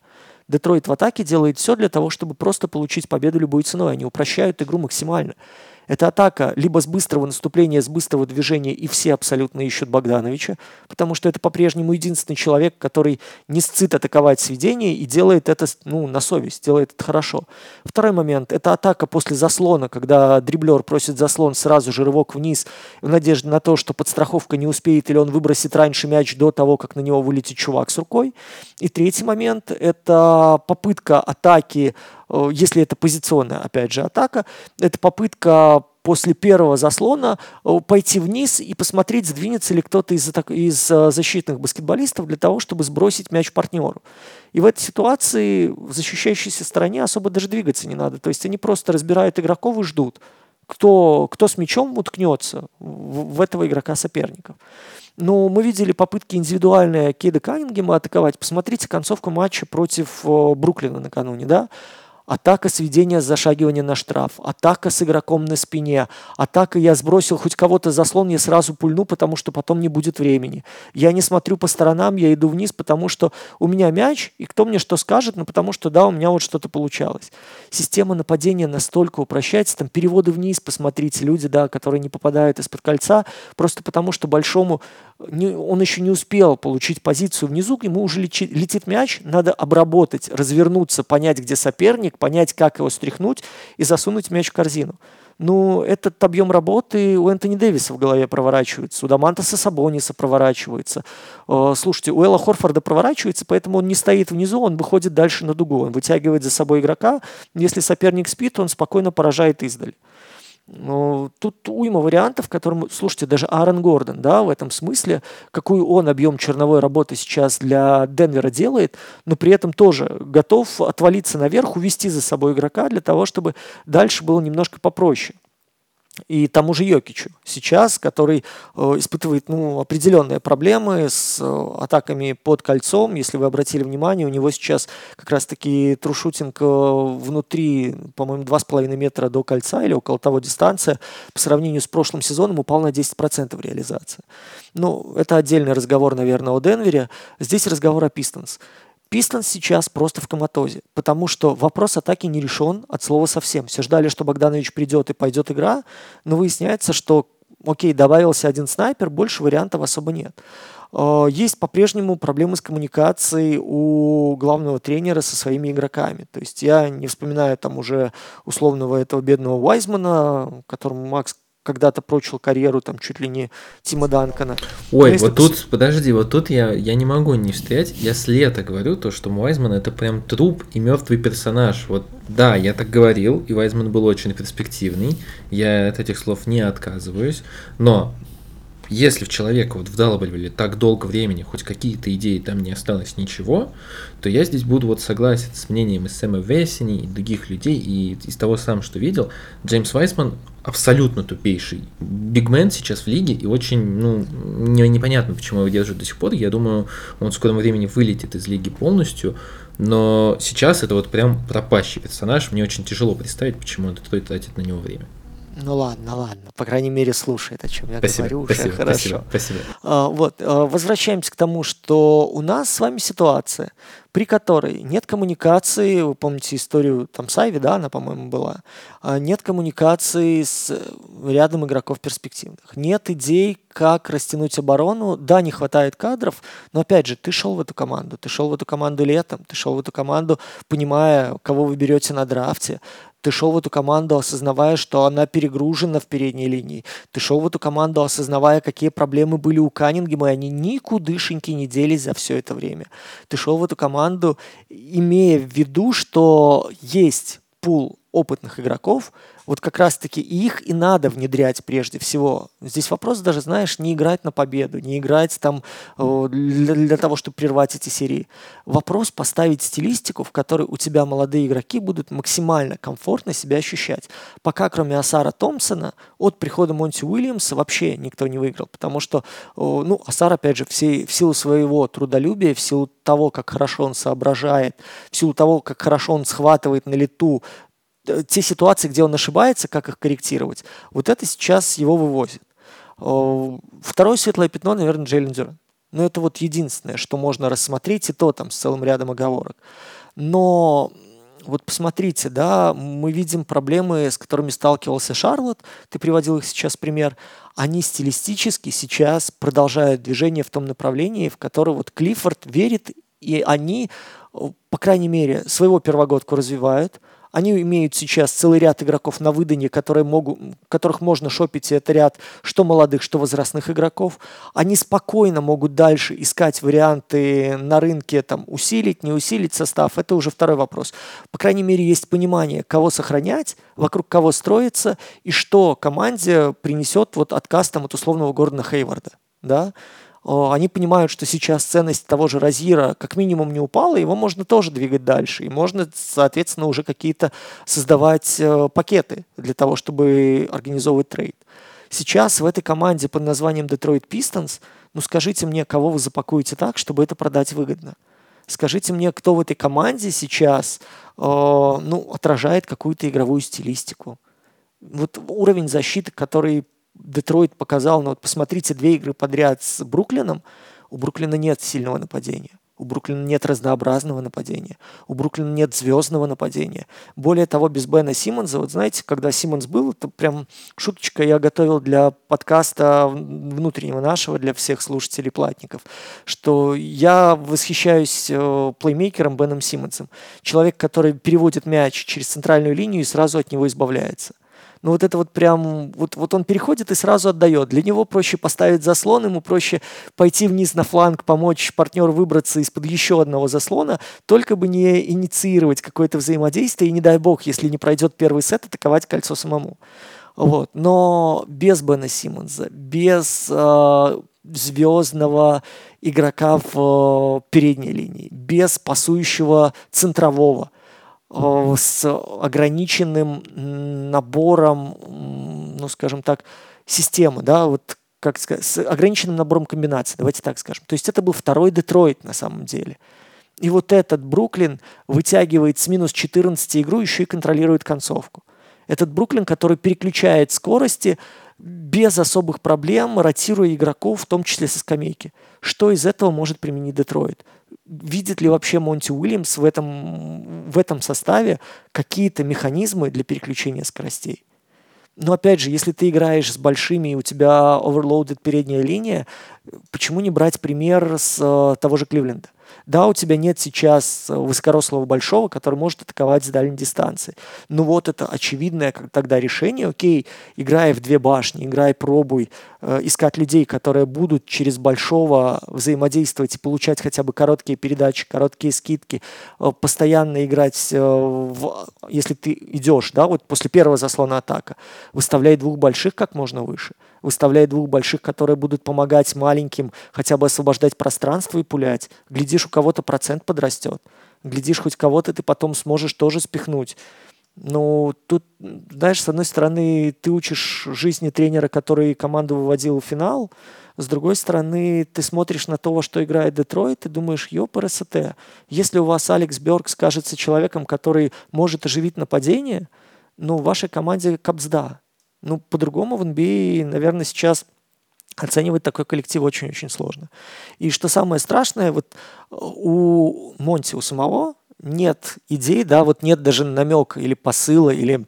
Детройт в атаке делает все для того, чтобы просто получить победу любой ценой. Они упрощают игру максимально. Это атака либо с быстрого наступления, с быстрого движения, и все абсолютно ищут Богдановича, потому что это по-прежнему единственный человек, который не сцит атаковать сведение и делает это, ну, на совесть, делает это хорошо. Второй момент – это атака после заслона, когда дриблер просит заслон, сразу же рывок вниз, в надежде на то, что подстраховка не успеет или он выбросит раньше мяч до того, как на него вылетит чувак с рукой. И третий момент – это попытка атаки, если это позиционная, опять же, атака, это попытка после первого заслона пойти вниз и посмотреть, сдвинется ли кто-то из, из защитных баскетболистов для того, чтобы сбросить мяч партнеру. И в этой ситуации в защищающейся стороне особо даже двигаться не надо. То есть они просто разбирают игроков и ждут, кто, кто с мячом уткнется в, в этого игрока соперников. Но мы видели попытки индивидуальные Кейда Каннингема атаковать. Посмотрите концовку матча против Бруклина накануне, да? Атака сведения с зашагивания на штраф, атака с игроком на спине, атака «я сбросил хоть кого-то заслон, я сразу пульну, потому что потом не будет времени». Я не смотрю по сторонам, я иду вниз, потому что у меня мяч, и кто мне что скажет, ну потому что да, у меня вот что-то получалось. Система нападения настолько упрощается, там переводы вниз, посмотрите, люди, да, которые не попадают из-под кольца, просто потому что большому не, он еще не успел получить позицию внизу, к нему уже лечи, летит мяч, надо обработать, развернуться, понять, где соперник, понять, как его стряхнуть и засунуть мяч в корзину. Ну, этот объем работы у Энтони Дэвиса в голове проворачивается, у Дамантаса Сабониса проворачивается. Слушайте, у Элла Хорфорда проворачивается, поэтому он не стоит внизу, он выходит дальше на дугу, он вытягивает за собой игрока. Если соперник спит, он спокойно поражает издали. Но тут уйма вариантов, которым, слушайте, даже Аарон Гордон, да, в этом смысле, какой он объем черновой работы сейчас для Денвера делает, но при этом тоже готов отвалиться наверх, увести за собой игрока для того, чтобы дальше было немножко попроще. И тому же Йокичу сейчас, который э, испытывает ну, определенные проблемы с э, атаками под кольцом. Если вы обратили внимание, у него сейчас как раз-таки трушутинг э, внутри, по-моему, два с половиной метра до кольца или около того дистанция. По сравнению с прошлым сезоном упал на десять процентов реализации. Ну, это отдельный разговор, наверное, о Денвере. Здесь разговор о Пистонс. Пистонс сейчас просто в коматозе, потому что вопрос атаки не решен от слова совсем. Все ждали, что Богданович придет и пойдет игра, но выясняется, что, окей, добавился один снайпер, больше вариантов особо нет. Есть по-прежнему проблемы с коммуникацией у главного тренера со своими игроками. То есть я не вспоминаю там уже условного этого бедного Уайзмана, которому Макс когда-то прочил карьеру, там, чуть ли не Тима Данкона. Ой, вот пос... тут, подожди, вот тут я, я не могу не встрять. Я с лета говорю то, что Уайзман — это прям труп и мертвый персонаж. Вот, да, я так говорил, и Уайзман был очень перспективный. Я от этих слов не отказываюсь. Но если в человека вот в Далбеле так долго времени хоть какие-то идеи, там не осталось ничего, то я здесь буду вот согласен с мнением и Сэма Весини, и других людей, и из того сам, что видел, Джеймс Вайсман абсолютно тупейший бигмен сейчас в лиге, и очень, ну, не, непонятно, почему его держат до сих пор. Я думаю, он в скором времени вылетит из лиги полностью, но сейчас это вот прям пропащий персонаж, мне очень тяжело представить, почему он тратит на него время. Ну ладно, ладно. По крайней мере, слушает, о чем я спасибо, говорю. Уже спасибо, хорошо. Спасибо, спасибо. А, вот, а, возвращаемся к тому, что у нас с вами ситуация, при которой нет коммуникации, вы помните историю там с Айви, да, она, по-моему, была, нет коммуникации с рядом игроков перспективных, нет идей, как растянуть оборону, да, не хватает кадров, но, опять же, ты шел в эту команду, ты шел в эту команду летом, ты шел в эту команду, понимая, кого вы берете на драфте, ты шел в эту команду, осознавая, что она перегружена в передней линии, ты шел в эту команду, осознавая, какие проблемы были у Каннингема, и они никудышеньки не делись за все это время, ты шел в эту команду, Команду, имея в виду, что есть пул опытных игроков, вот как раз-таки их и надо внедрять прежде всего. Здесь вопрос даже, знаешь, не играть на победу, не играть там для, для того, чтобы прервать эти серии. Вопрос поставить стилистику, в которой у тебя молодые игроки будут максимально комфортно себя ощущать. Пока кроме Асара Томпсона от прихода Монти Уильямса вообще никто не выиграл, потому что, ну, Асар, опять же, в силу своего трудолюбия, в силу того, как хорошо он соображает, в силу того, как хорошо он схватывает на лету те ситуации, где он ошибается, как их корректировать, вот это сейчас его вывозит. Второе светлое пятно, наверное, Джейлен Дюрен. Но это вот единственное, что можно рассмотреть, и то там с целым рядом оговорок. Но Вот посмотрите, да, мы видим проблемы, с которыми сталкивался Шарлотт, ты приводил их сейчас в пример, они стилистически сейчас продолжают движение в том направлении, в которое вот Клиффорд верит, и они, по крайней мере, своего первогодку развивают. Они имеют сейчас целый ряд игроков на выданье, которые могут, которых можно шопить, и это ряд что молодых, что возрастных игроков. Они спокойно могут дальше искать варианты на рынке, там, усилить, не усилить состав. Это уже второй вопрос. По крайней мере, есть понимание, кого сохранять, вокруг кого строиться, и что команде принесет вот отказ там, от условного Гордона Хейварда. Да? Они понимают, что сейчас ценность того же Розира как минимум не упала, его можно тоже двигать дальше, и можно, соответственно, уже какие-то создавать э, пакеты для того, чтобы организовывать трейд. Сейчас в этой команде под названием Детройт Пистонс, ну скажите мне, кого вы запакуете так, чтобы это продать выгодно? Скажите мне, кто в этой команде сейчас э, ну, отражает какую-то игровую стилистику? Вот уровень защиты, который Детройт показал, но вот посмотрите две игры подряд с Бруклином. У Бруклина нет сильного нападения. У Бруклина нет разнообразного нападения. У Бруклина нет звездного нападения. Более того, без Бена Симмонса, вот знаете, когда Симмонс был, это прям шуточка, я готовил для подкаста внутреннего нашего, для всех слушателей платников, что я восхищаюсь э, плеймейкером Беном Симмонсом. Человек, который переводит мяч через центральную линию и сразу от него избавляется. Ну вот это вот прям, вот, вот он переходит и сразу отдает. Для него проще поставить заслон, ему проще пойти вниз на фланг, помочь партнеру выбраться из-под еще одного заслона, только бы не инициировать какое-то взаимодействие и, не дай бог, если не пройдет первый сет, атаковать кольцо самому. Вот. Но без Бена Симмонса, без э, звездного игрока в э, передней линии, без пасующего центрового, с ограниченным набором, ну, скажем так, системы, да, вот, как сказать, с ограниченным набором комбинаций, давайте так скажем. То есть это был второй Детройт на самом деле. И вот этот Бруклин вытягивает с минус четырнадцати игру, еще и контролирует концовку. Этот Бруклин, который переключает скорости без особых проблем, ротируя игроков, в том числе со скамейки. Что из этого может применить Детройт? Видит ли вообще Монти Уильямс в этом, в этом составе какие-то механизмы для переключения скоростей? Но опять же, если ты играешь с большими и у тебя overloaded передняя линия, почему не брать пример с э, того же Кливленда? Да, у тебя нет сейчас высокорослого большого, который может атаковать с дальней дистанции. Но вот это очевидное тогда решение. Окей, играй в две башни, играй, пробуй, э, искать людей, которые будут через большого взаимодействовать и получать хотя бы короткие передачи, короткие скидки, э, постоянно играть, э, в, если ты идешь, да, вот после первого заслона атака, выставляй двух больших как можно выше. Выставляй двух больших, которые будут помогать маленьким хотя бы освобождать пространство и пулять. Глядишь, у кого-то процент подрастет. Глядишь, хоть кого-то ты потом сможешь тоже спихнуть. Ну, тут, знаешь, с одной стороны, ты учишь жизни тренера, который команду выводил в финал. С другой стороны, ты смотришь на то, во что играет Детройт, и думаешь, ёпрст. Если у вас Алек Беркс кажется человеком, который может оживить нападение, ну, в вашей команде капсда. Ну, по-другому в эн би эй, наверное, сейчас оценивать такой коллектив очень-очень сложно. И что самое страшное, вот у Монти, у самого нет идей, да, вот нет даже намека или посыла, или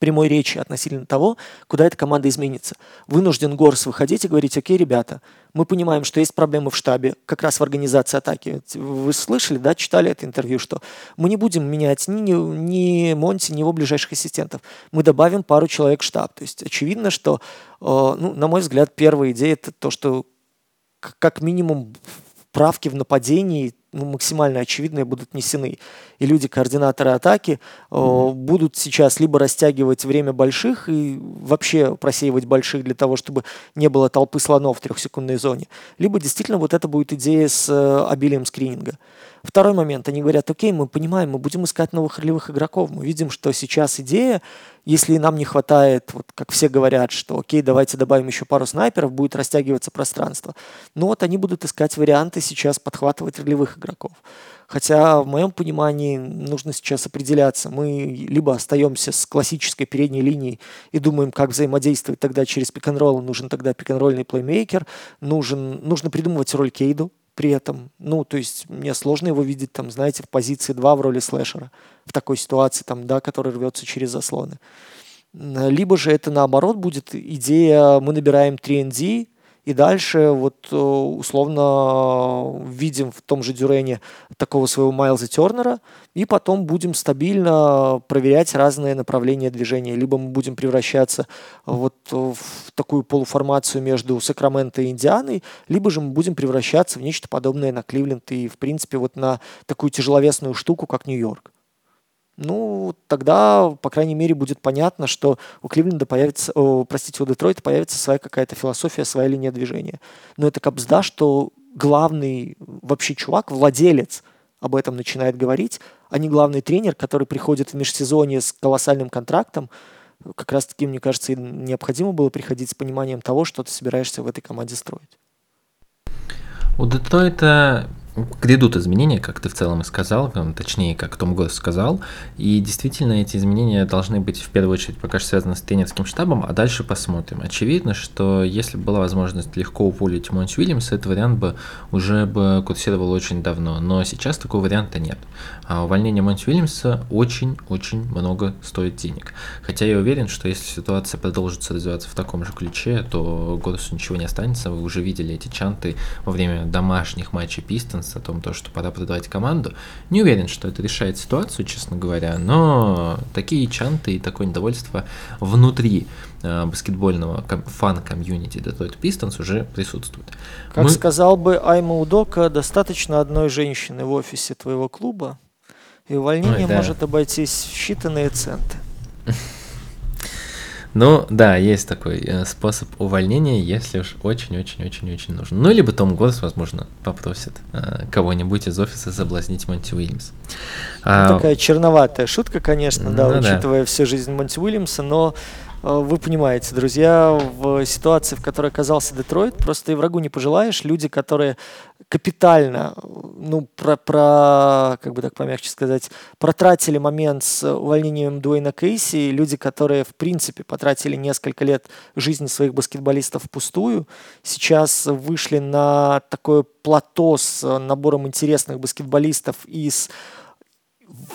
прямой речи относительно того, куда эта команда изменится. Вынужден Горс выходить и говорить: окей, ребята, мы понимаем, что есть проблемы в штабе, как раз в организации атаки. Вы слышали, да, читали это интервью, что мы не будем менять ни, ни Монти, ни его ближайших ассистентов. Мы добавим пару человек в штаб. То есть очевидно, что, э, ну, на мой взгляд, первая идея – это то, что как минимум правки в нападении, ну, максимально очевидные будут несены. И люди, координаторы атаки, mm-hmm. э, будут сейчас либо растягивать время больших и вообще просеивать больших для того, чтобы не было толпы слонов в трехсекундной зоне, либо действительно вот это будет идея с э, обилием скрининга. Второй момент. Они говорят: окей, мы понимаем, мы будем искать новых ролевых игроков. Мы видим, что сейчас идея, если нам не хватает, вот как все говорят, что окей, давайте добавим еще пару снайперов, будет растягиваться пространство. Но вот они будут искать варианты сейчас подхватывать ролевых игроков. Хотя в моем понимании нужно сейчас определяться. Мы либо остаемся с классической передней линией и думаем, как взаимодействовать тогда через пик-н-ролл. Нужен тогда пик-н-ролльный плеймейкер. Нужен, нужно придумывать роль Кейду, при этом. Ну, то есть мне сложно его видеть, там, знаете, в позиции два в роли слэшера в такой ситуации, там, да, который рвется через заслоны. Либо же это, наоборот, будет идея, мы набираем три энд ди, и дальше вот условно видим в том же Дюрене такого своего Майлза Тернера, и потом будем стабильно проверять разные направления движения. Либо мы будем превращаться вот в такую полуформацию между Сакраменто и Индианой, либо же мы будем превращаться в нечто подобное на Кливленд и, в принципе, вот на такую тяжеловесную штуку, как Нью-Йорк. Ну, тогда, по крайней мере, будет понятно, что у Кливленда появится, о, простите, у Детройта появится своя какая-то философия, своя линия движения. Но это капсда, что главный вообще чувак, владелец, об этом начинает говорить, а не главный тренер, который приходит в межсезонье с колоссальным контрактом. Как раз-таки, мне кажется, необходимо было приходить с пониманием того, что ты собираешься в этой команде строить. У Детройта грядут изменения, как ты в целом и сказал, точнее, как Том Горс сказал, и действительно эти изменения должны быть в первую очередь пока что связаны с тренерским штабом, а дальше посмотрим. Очевидно, что если бы была возможность легко уволить Монти Уильямса, этот вариант бы уже бы курсировал очень давно, но сейчас такого варианта нет. А увольнение Монти Уильямса очень-очень много стоит денег. Хотя я уверен, что если ситуация продолжится развиваться в таком же ключе, то Горсу ничего не останется. Вы уже видели эти чанты во время домашних матчей Пистонс о том, что пора продавать команду. Не уверен, что это решает ситуацию, честно говоря, но такие чанты и такое недовольство внутри э, баскетбольного ком- фан-комьюнити Детройт Пистонс уже присутствует. Как Мы... сказал бы Айма Удока, достаточно одной женщины в офисе твоего клуба, и увольнение Ой, да. может обойтись в считанные центы. Ну, да, есть такой э, способ увольнения, если уж очень-очень-очень-очень нужен. Ну, либо Том Горс, возможно, попросит э, кого-нибудь из офиса соблазнить Монти Уильямса. А... Такая черноватая шутка, конечно, ну, да, да, учитывая всю жизнь Монти Уильямса, но э, вы понимаете, друзья, в ситуации, в которой оказался Детройт, просто и врагу не пожелаешь. Люди, которые капитально, ну, про, про, как бы так помягче сказать, протратили момент с увольнением Дуэйна Кейси, люди, которые, в принципе, потратили несколько лет жизни своих баскетболистов впустую, сейчас вышли на такое плато с набором интересных баскетболистов и с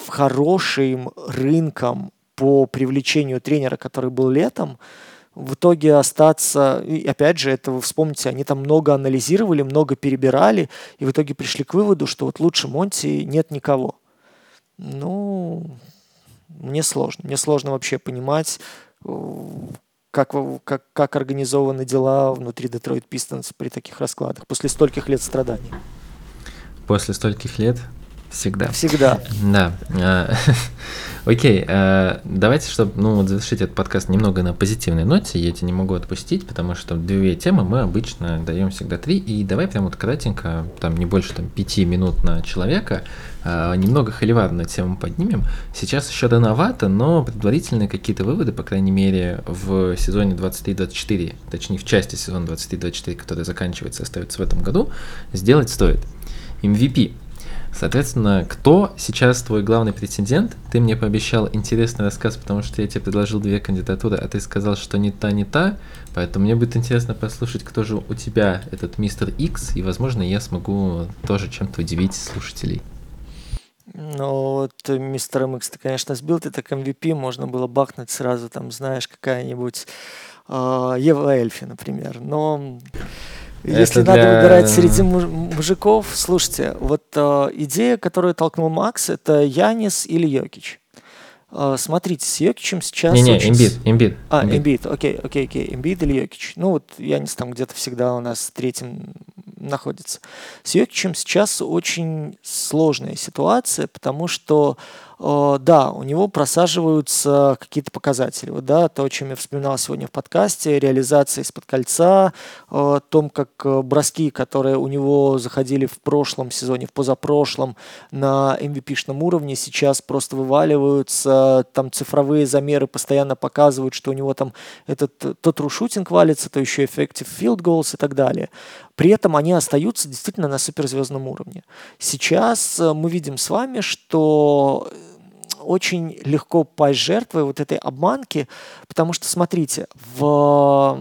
хорошим рынком по привлечению тренера, который был летом, в итоге остаться, и опять же, это вы вспомните, они там много анализировали, много перебирали, и в итоге пришли к выводу, что вот лучше Монти нет никого. Ну, мне сложно. Мне сложно вообще понимать, как, как, как организованы дела внутри Детройт Пистонс при таких раскладах, после стольких лет страданий. После стольких лет? Всегда. Всегда. Да. Окей, okay, давайте, чтобы ну, вот завершить этот подкаст немного на позитивной ноте, я тебя не могу отпустить, потому что две темы мы обычно даем всегда три, и давай прям вот кратенько, там не больше там, пяти минут на человека, немного холиварную тему поднимем. Сейчас еще рановато, но предварительные какие-то выводы, по крайней мере, в сезоне двадцать три двадцать четыре, точнее в части сезона двадцать три двадцать четыре, которая заканчивается и остается в этом году, сделать стоит. эм ви пи. Соответственно, кто сейчас твой главный претендент? Ты мне пообещал интересный рассказ, потому что я тебе предложил две кандидатуры, а ты сказал, что не та, не та. Поэтому мне будет интересно послушать, кто же у тебя этот мистер Икс, и, возможно, я смогу тоже чем-то удивить слушателей. Ну, вот мистером Икс ты, конечно, сбил, ты так эм ви пи, можно было бахнуть сразу, там, знаешь, какая-нибудь э, Ева Эльфи, например, но... Если это надо для... выбирать среди мужиков, слушайте, вот э, идея, которую толкнул Макс, это Янис или Йокич. Э, смотрите, с Йокичем сейчас... Не-не, очень... Эмбит, Эмбит. А, Эмбит, окей, окей, окей, Эмбит или Йокич. Ну вот Янис там где-то всегда у нас третьим находится. С Йокичем сейчас очень сложная ситуация, потому что да, у него просаживаются какие-то показатели. Вот, да, то, о чем я вспоминал сегодня в подкасте, реализация из-под кольца, о том, как броски, которые у него заходили в прошлом сезоне, в позапрошлом, на эм ви пи-шном уровне, сейчас просто вываливаются, там цифровые замеры постоянно показывают, что у него там этот, то тру-шутинг валится, то еще effective field goals и так далее. При этом они остаются действительно на суперзвездном уровне. Сейчас мы видим с вами, что... очень легко пасть жертвой вот этой обманки, потому что, смотрите, в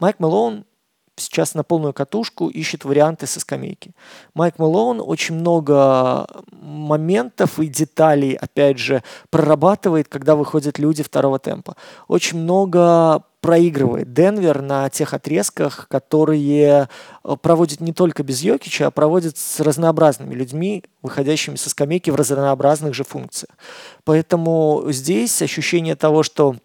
Майк Мэлоун сейчас на полную катушку ищет варианты со скамейки. Майк Мэлоун очень много моментов и деталей, опять же, прорабатывает, когда выходят люди второго темпа. Очень много проигрывает Денвер на тех отрезках, которые проводит не только без Йокича, а проводит с разнообразными людьми, выходящими со скамейки в разнообразных же функциях. Поэтому здесь ощущение того, что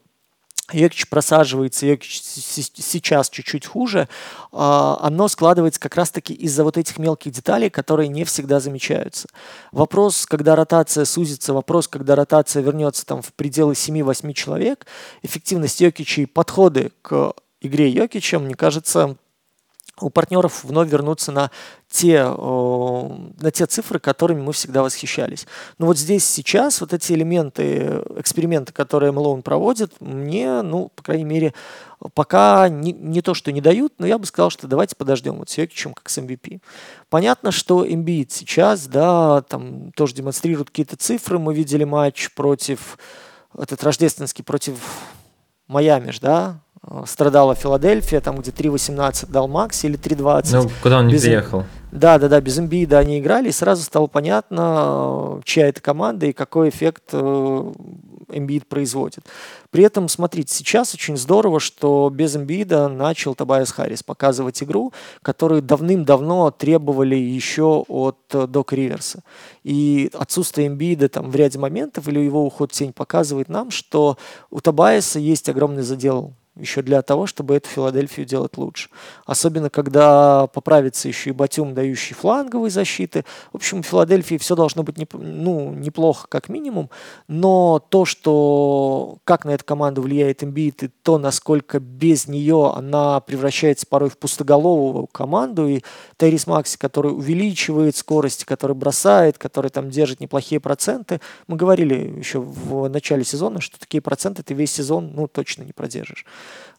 Йокич просаживается, Йокич сейчас чуть-чуть хуже, оно складывается как раз-таки из-за вот этих мелких деталей, которые не всегда замечаются. Вопрос, когда ротация сузится, вопрос, когда ротация вернется там в пределы семь-восемь человек, эффективность Йокича и подходы к игре Йокича, мне кажется, у партнеров вновь вернутся на те, на те цифры, которыми мы всегда восхищались. Но вот здесь сейчас вот эти элементы, эксперименты, которые Мэлоун проводит, мне, ну, по крайней мере, пока не, не то, что не дают, но я бы сказал, что давайте подождем вот с Йокичем как с эм ви пи. Понятно, что Эмбид сейчас, да, там тоже демонстрирует какие-то цифры. Мы видели матч против, этот рождественский против Майами, да, страдала Филадельфия, там где три восемнадцать дал Макс или три двадцать. Ну, куда он не без... приехал. Да, да, да, без Эмбиида они играли, и сразу стало понятно, чья это команда и какой эффект Эмбиид производит. При этом, смотрите, сейчас очень здорово, что без Эмбиида начал Тобайас Харрис показывать игру, которую давным-давно требовали еще от Дока Риверса. И отсутствие Эмбиида там в ряде моментов или его уход в тень показывает нам, что у Тобайаса есть огромный задел еще для того, чтобы эту Филадельфию делать лучше. Особенно, когда поправится еще и Батюм, дающий фланговые защиты. В общем, в Филадельфии все должно быть не, ну, неплохо, как минимум. Но то, что как на эту команду влияет Эмбид, и то, насколько без нее она превращается порой в пустоголовую команду, и Тайрис Макси, который увеличивает скорость, который бросает, который там держит неплохие проценты. Мы говорили еще в начале сезона, что такие проценты ты весь сезон, ну, точно не продержишь.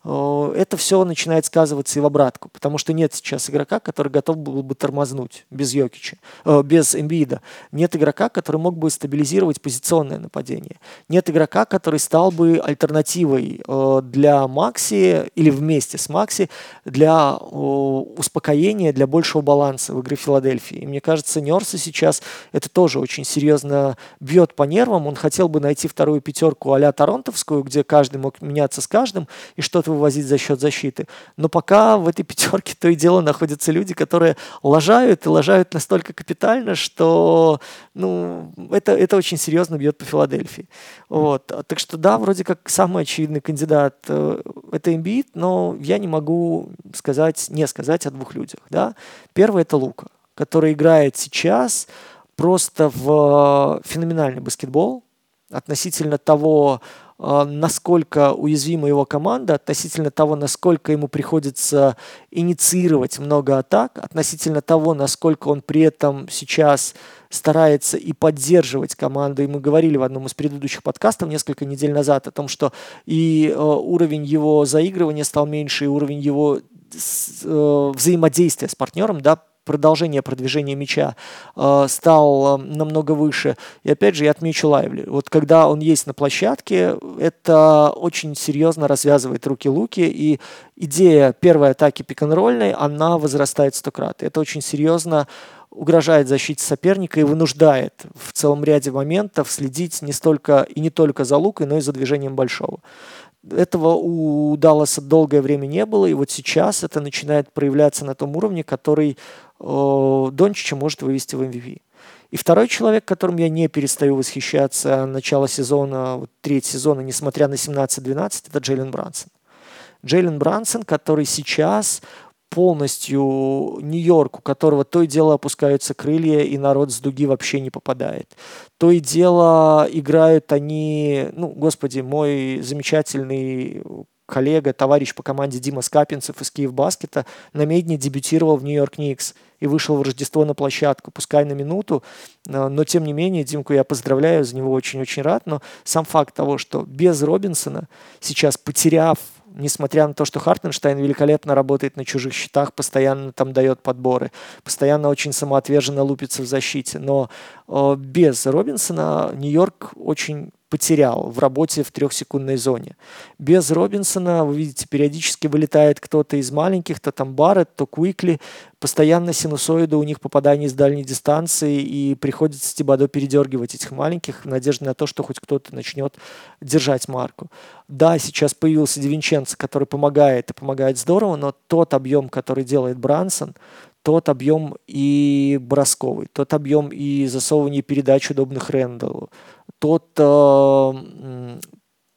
Это все начинает сказываться и в обратку, потому что нет сейчас игрока, который готов был бы тормознуть без Йокича, э, без Эмбиида. Нет игрока, который мог бы стабилизировать позиционное нападение. Нет игрока, который стал бы альтернативой э, для Макси или вместе с Макси для э, успокоения, для большего баланса в игре Филадельфии. И мне кажется, Нерса сейчас это тоже очень серьезно бьет по нервам. Он хотел бы найти вторую пятерку а-ля торонтовскую, где каждый мог меняться с каждым и что-то вывозить за счет защиты. Но пока в этой пятерке то и дело находятся люди, которые лажают, и лажают настолько капитально, что ну, это, это очень серьезно бьет по Филадельфии. Вот. Так что да, вроде как самый очевидный кандидат э, это Эмбиид, но я не могу сказать, не сказать о двух людях. Да? Первый это Лука, который играет сейчас просто в феноменальный баскетбол относительно того, насколько уязвима его команда, относительно того, насколько ему приходится инициировать много атак, относительно того, насколько он при этом сейчас старается и поддерживать команду. И мы говорили в одном из предыдущих подкастов несколько недель назад о том, что и э, уровень его заигрывания стал меньше, и уровень его э, взаимодействия с партнером, да, продолжение продвижения мяча э, стал э, намного выше. И опять же, я отмечу Лайвли. Вот когда он есть на площадке, это очень серьезно развязывает руки Луки, и идея первой атаки пик-н-ролльной, она возрастает сто крат. Это очень серьезно угрожает защите соперника и вынуждает в целом ряде моментов следить не столько и не только за Лукой, но и за движением большого. Этого у Далласа долгое время не было, и вот сейчас это начинает проявляться на том уровне, который э, Дончича может вывести в эм ви пи. И второй человек, которым я не перестаю восхищаться начала сезона, вот, треть сезона, несмотря на семнадцать двенадцать, это Джейлен Брансон. Джейлен Брансон, который сейчас полностью Нью-Йорк, у которого то и дело опускаются крылья, и народ с дуги вообще не попадает. То и дело играют они, ну, господи, мой замечательный коллега, товарищ по команде Дима Скапинцев из Киевбаскета на медне дебютировал в Нью-Йорк Никс и вышел в Рождество на площадку, пускай на минуту, но тем не менее, Димку я поздравляю, за него очень-очень рад, но сам факт того, что без Робинсона сейчас, потеряв, несмотря на то, что Хартенштайн великолепно работает на чужих счетах, постоянно там дает подборы, постоянно очень самоотверженно лупится в защите, но э, без Робинсона Нью-Йорк очень потерял в работе в трехсекундной зоне. Без Робинсона, вы видите, периодически вылетает кто-то из маленьких, то там Барретт, то Куикли. Постоянно синусоида у них попадание с дальней дистанции, и приходится Стибадо передергивать этих маленьких в надежде на то, что хоть кто-то начнет держать марку. Да, сейчас появился Девинченцо, который помогает и помогает здорово, но тот объем, который делает Брансон, тот объем и бросковый, тот объем и засовывание передач, удобных Рэндаллу, тот, э,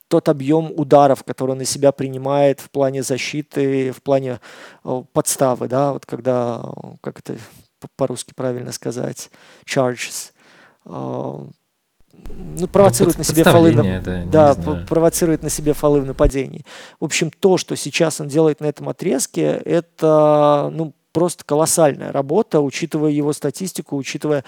тот объем ударов, который он на себя принимает в плане защиты, в плане э, подставы, да, вот когда, как это по-русски правильно сказать, charges, э, ну, провоцирует ну, на себе фолы на... Да, да, провоцирует на себе фолы в нападении. В общем, то, что сейчас он делает на этом отрезке, это, ну, просто колоссальная работа, учитывая его статистику, учитывая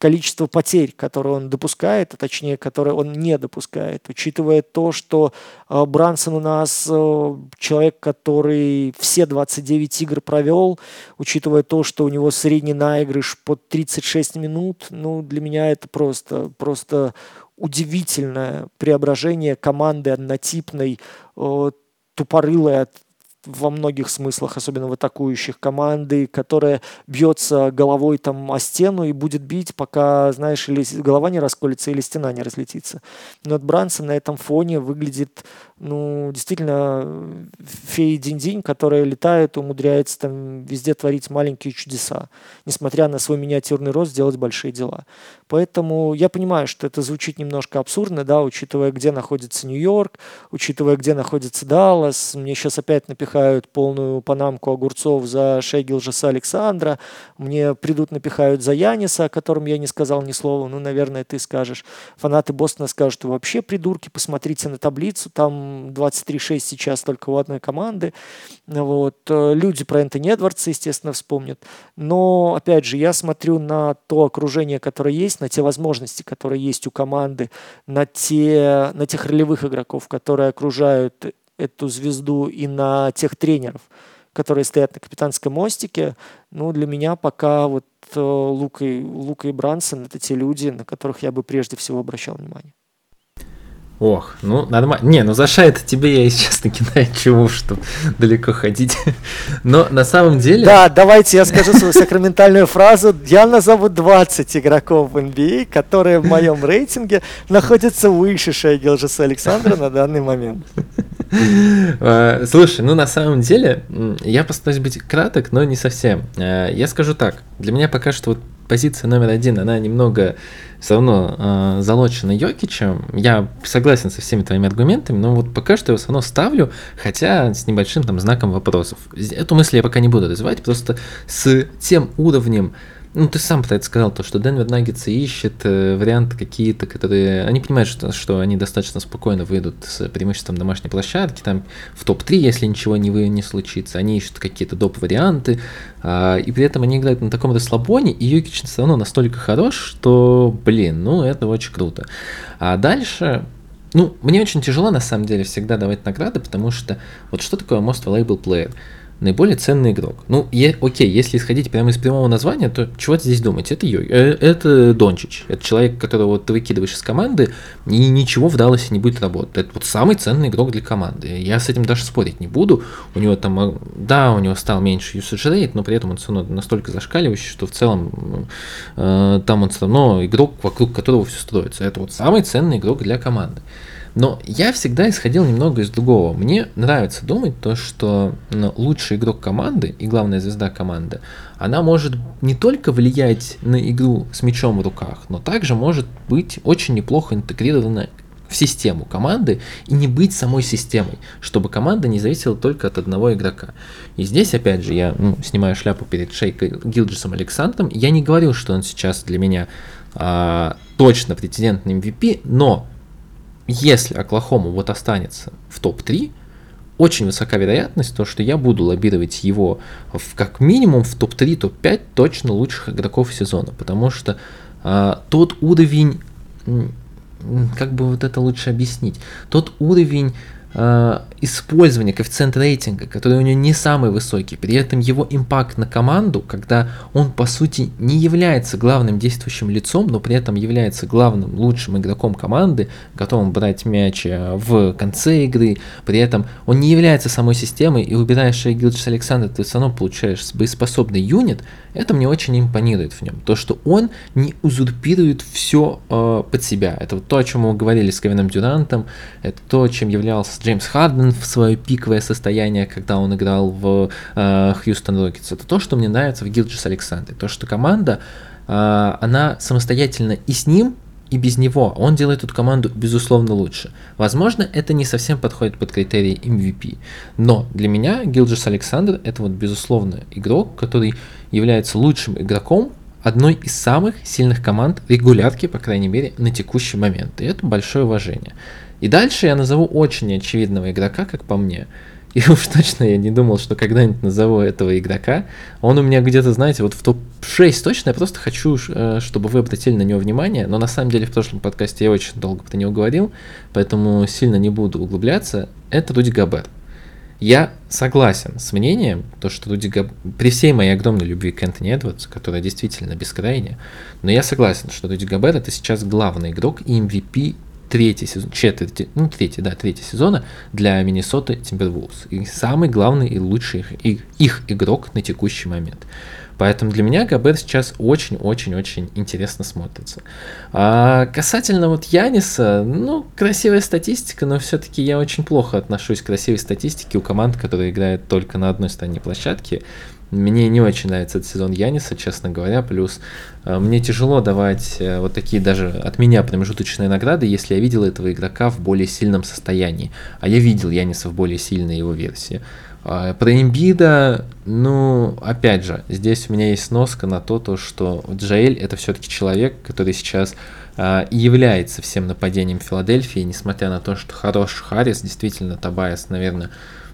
количество потерь, которые он допускает, а точнее, которые он не допускает, учитывая то, что э, Брансон у нас э, человек, который все двадцать девять игр провел, учитывая то, что у него средний наигрыш под тридцать шесть минут, ну, для меня это просто, просто удивительное преображение команды однотипной, э, тупорылой от во многих смыслах, особенно в атакующих, команды, которая бьется головой там о стену и будет бить, пока, знаешь, или голова не расколется, или стена не разлетится. Но от Брансон на этом фоне выглядит, ну, действительно фея Динь-Динь, которая летает, умудряется там везде творить маленькие чудеса, несмотря на свой миниатюрный рост, делать большие дела. Поэтому я понимаю, что это звучит немножко абсурдно, да, учитывая, где находится Нью-Йорк, учитывая, где находится Даллас. Мне сейчас опять напихают полную панамку огурцов за Шейгилджеса Александра, мне придут напихают за Яниса, о котором я не сказал ни слова, ну, наверное, ты скажешь. Фанаты Бостона скажут, вы вообще придурки, посмотрите на таблицу, там двадцать три шесть сейчас только у одной команды. Вот. Люди про Энтони Эдвардса, естественно, вспомнят. Но, опять же, я смотрю на то окружение, которое есть, на те возможности, которые есть у команды, на, те, на тех ролевых игроков, которые окружают эту звезду, и на тех тренеров, которые стоят на капитанском мостике. Ну, для меня пока вот э, Лука и, Лука и Брансон — это те люди, на которых я бы прежде всего обращал внимание. Ох, ну нормально. Не, ну за Шай-то тебе я, если честно, кидаю чего, что далеко ходить. Но на самом деле... Да, давайте я скажу свою сакраментальную фразу. Я назову двадцать игроков в эн би эй, которые в моем рейтинге находятся выше Шай-Гилджеса Александра на данный момент. Слушай, ну на самом деле я постараюсь быть краток, но не совсем. Я скажу так. Для меня пока что вот позиция номер один, она немного все равно э, залочена Йокичем. Я согласен со всеми твоими аргументами, но вот пока что я его все равно ставлю, хотя с небольшим там знаком вопросов. Эту мысль я пока не буду развивать, просто с тем уровнем, ну ты сам про это сказал, то, что Денвер Наггетсы ищет э, варианты какие-то, которые... Они понимают, что, что они достаточно спокойно выйдут с преимуществом домашней площадки, там в топ три, если ничего не, не случится. Они ищут какие-то доп-варианты, э, и при этом они играют на таком расслабоне, и Йокич все равно настолько хорош, что, блин, ну это очень круто. А дальше... Ну, мне очень тяжело, на самом деле, всегда давать награды, потому что вот что такое Most Valuable Player? Наиболее ценный игрок. Ну, е- окей, если исходить прямо из прямого названия, то чего здесь думать? Это, Йо- э- это Дончич. Это человек, которого ты выкидываешь из команды, и ничего в Далласе не будет работать. Это вот самый ценный игрок для команды. Я с этим даже спорить не буду. У него там, да, у него стал меньше usage rate, но при этом он все равно настолько зашкаливающий, что в целом э- там он все равно игрок, вокруг которого все строится. Это вот самый ценный игрок для команды. Но я всегда исходил немного из другого. Мне нравится думать то, что лучший игрок команды и главная звезда команды, она может не только влиять на игру с мячом в руках, но также может быть очень неплохо интегрирована в систему команды и не быть самой системой, чтобы команда не зависела только от одного игрока. И здесь, опять же, я ну, снимаю шляпу перед Шейкой Гилджесом Александром. Я не говорю, что он сейчас для меня а, точно претендент на эм ви пи, но если Оклахома вот останется в топ три, очень высока вероятность, то, что я буду лоббировать его в, как минимум в топ три, топ пять точно лучших игроков сезона, потому что э, тот уровень, как бы вот это лучше объяснить, тот уровень э, использование коэффициента рейтинга, который у него не самый высокий, при этом его импакт на команду, когда он по сути не является главным действующим лицом, но при этом является главным лучшим игроком команды, готовым брать мяч в конце игры, при этом он не является самой системой, и убирая Шея Гилджеса Александра, ты все равно получаешь боеспособный юнит. Это мне очень импонирует в нем, то что он не узурпирует все э, под себя. Это вот то, о чем мы говорили с Кевином Дюрантом, это то, чем являлся Джеймс Харден в свое пиковое состояние, когда он играл в э, Хьюстон Рокетс. Это то, что мне нравится в Гилджесе Александре, то, что команда, э, она самостоятельно и с ним, и без него, он делает эту команду, безусловно, лучше. Возможно, это не совсем подходит под критерии эм ви пи, но для меня Гилджес Александр — это вот, безусловно, игрок, который является лучшим игроком одной из самых сильных команд регулярки, по крайней мере, на текущий момент, и это большое уважение. И дальше я назову очень очевидного игрока, как по мне. И уж точно я не думал, что когда-нибудь назову этого игрока. Он у меня где-то, знаете, вот в топ шесть точно. Я просто хочу, чтобы вы обратили на него внимание. Но на самом деле в прошлом подкасте я очень долго про него говорил, поэтому сильно не буду углубляться. Это Руди Гобер. Я согласен с мнением, то, что Руди Гобер, при всей моей огромной любви к Энтони Эдвардсу, которая действительно бескрайняя, но я согласен, что Руди Гобер — это сейчас главный игрок и эм ви пи третий сезон, четверти, ну третий, да, третий сезона для Миннесоты Тимбервулвс. И самый главный и лучший их, их игрок на текущий момент. Поэтому для меня Гобер сейчас очень-очень-очень интересно смотрится. А касательно вот Яниса, ну, красивая статистика, но все-таки я очень плохо отношусь к красивой статистике у команд, которые играют только на одной стороне площадки. Мне не очень нравится этот сезон Яниса, честно говоря, плюс э, мне тяжело давать э, вот такие даже от меня промежуточные награды, если я видел этого игрока в более сильном состоянии, а я видел Яниса в более сильной его версии. Э, про Эмбида, ну, опять же, здесь у меня есть сноска на то, то что Джаэль — это все-таки человек, который сейчас э, является всем нападением Филадельфии, несмотря на то, что хорош Харрис, действительно, Тобайас, наверное,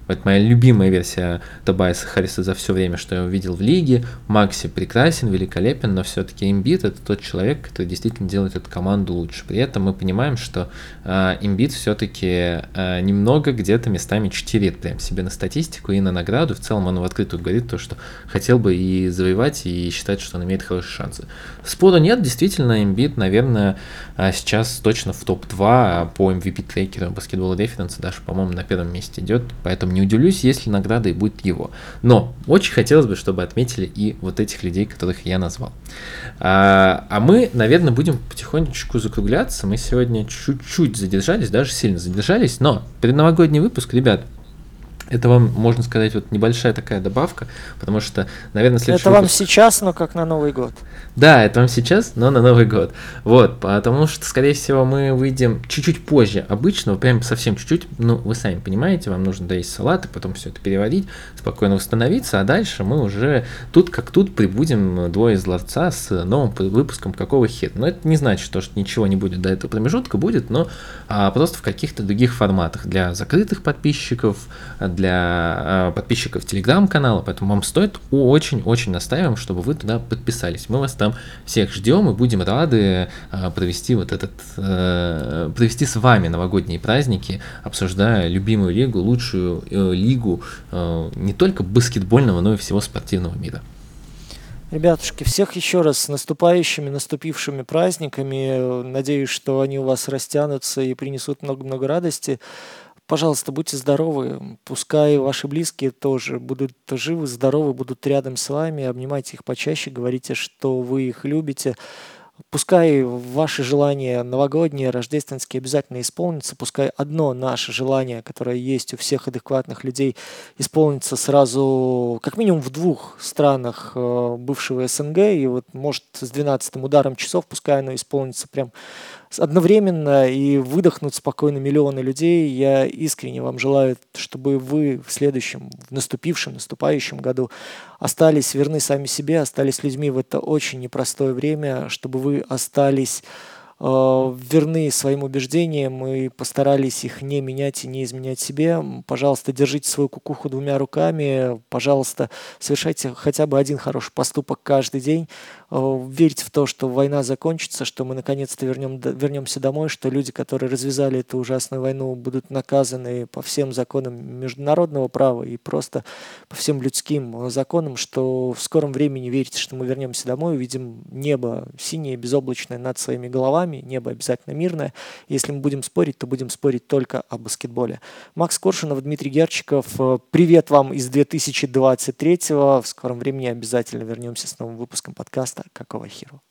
это моя любимая версия Тобайаса Харриса за все время, что я увидел в лиге. Макси прекрасен, великолепен, но все-таки Эмбид — это тот человек, который действительно делает эту команду лучше. При этом мы понимаем, что э, Эмбид все-таки э, немного где-то местами читерит прям себе на статистику и на награду. В целом он в открытую говорит то, что хотел бы и завоевать, и считает, что он имеет хорошие шансы. Спору нет, действительно, Эмбид, наверное, сейчас точно в топ-два по эм ви пи-трекеру Basketball Reference, даже, по-моему, на первом месте идет, поэтому не удивлюсь, если награда и будет его. Но очень хотелось бы, чтобы отметили и вот этих людей, которых я назвал. А, а мы, наверное, будем потихонечку закругляться. Мы сегодня чуть-чуть задержались, даже сильно задержались, но предновогодний выпуск, ребят, это вам, можно сказать, вот небольшая такая добавка, потому что, наверное, следующий Это выпуск... вам сейчас, но как на Новый год. Да, это вам сейчас, но на Новый год. Вот, потому что, скорее всего, мы выйдем чуть-чуть позже обычного, прям совсем чуть-чуть, ну, вы сами понимаете, вам нужно доесть салаты, потом все это переварить, спокойно восстановиться, а дальше мы уже тут как тут прибудем двое из ларца с новым выпуском «Какого хиру». Но это не значит, что ничего не будет до этого промежутка, будет, но а, просто в каких-то других форматах для закрытых подписчиков, для э, подписчиков телеграм-канала, поэтому вам стоит очень-очень настаиваем, чтобы вы туда подписались. Мы вас там всех ждем и будем рады э, провести вот этот э, провести с вами новогодние праздники, обсуждая любимую лигу, лучшую э, лигу э, не только баскетбольного, но и всего спортивного мира. Ребятушки, всех еще раз с наступающими, наступившими праздниками. Надеюсь, что они у вас растянутся и принесут много-много радости. Пожалуйста, будьте здоровы, пускай ваши близкие тоже будут живы, здоровы, будут рядом с вами, обнимайте их почаще, говорите, что вы их любите. Пускай ваши желания новогодние, рождественские обязательно исполнятся, пускай одно наше желание, которое есть у всех адекватных людей, исполнится сразу как минимум в двух странах бывшего СНГ, и вот может с двенадцатым ударом часов, пускай оно исполнится прям одновременно и выдохнут спокойно миллионы людей. Я искренне вам желаю, чтобы вы в следующем, в наступившем, наступающем году остались верны сами себе, остались людьми в это очень непростое время, чтобы вы остались верны своим убеждениям и постарались их не менять и не изменять себе. Пожалуйста, держите свою кукуху двумя руками. Пожалуйста, совершайте хотя бы один хороший поступок каждый день. Верьте в то, что война закончится, что мы наконец-то вернем, вернемся домой, что люди, которые развязали эту ужасную войну, будут наказаны по всем законам международного права и просто по всем людским законам, что в скором времени верите, что мы вернемся домой, увидим небо синее, безоблачное над своими головами. Небо обязательно мирное. Если мы будем спорить, то будем спорить только о баскетболе. Макс Коршунов, Дмитрий Герчиков. Привет вам из две тысячи двадцать третьего. В скором времени обязательно вернемся с новым выпуском подкаста «Какого хиру».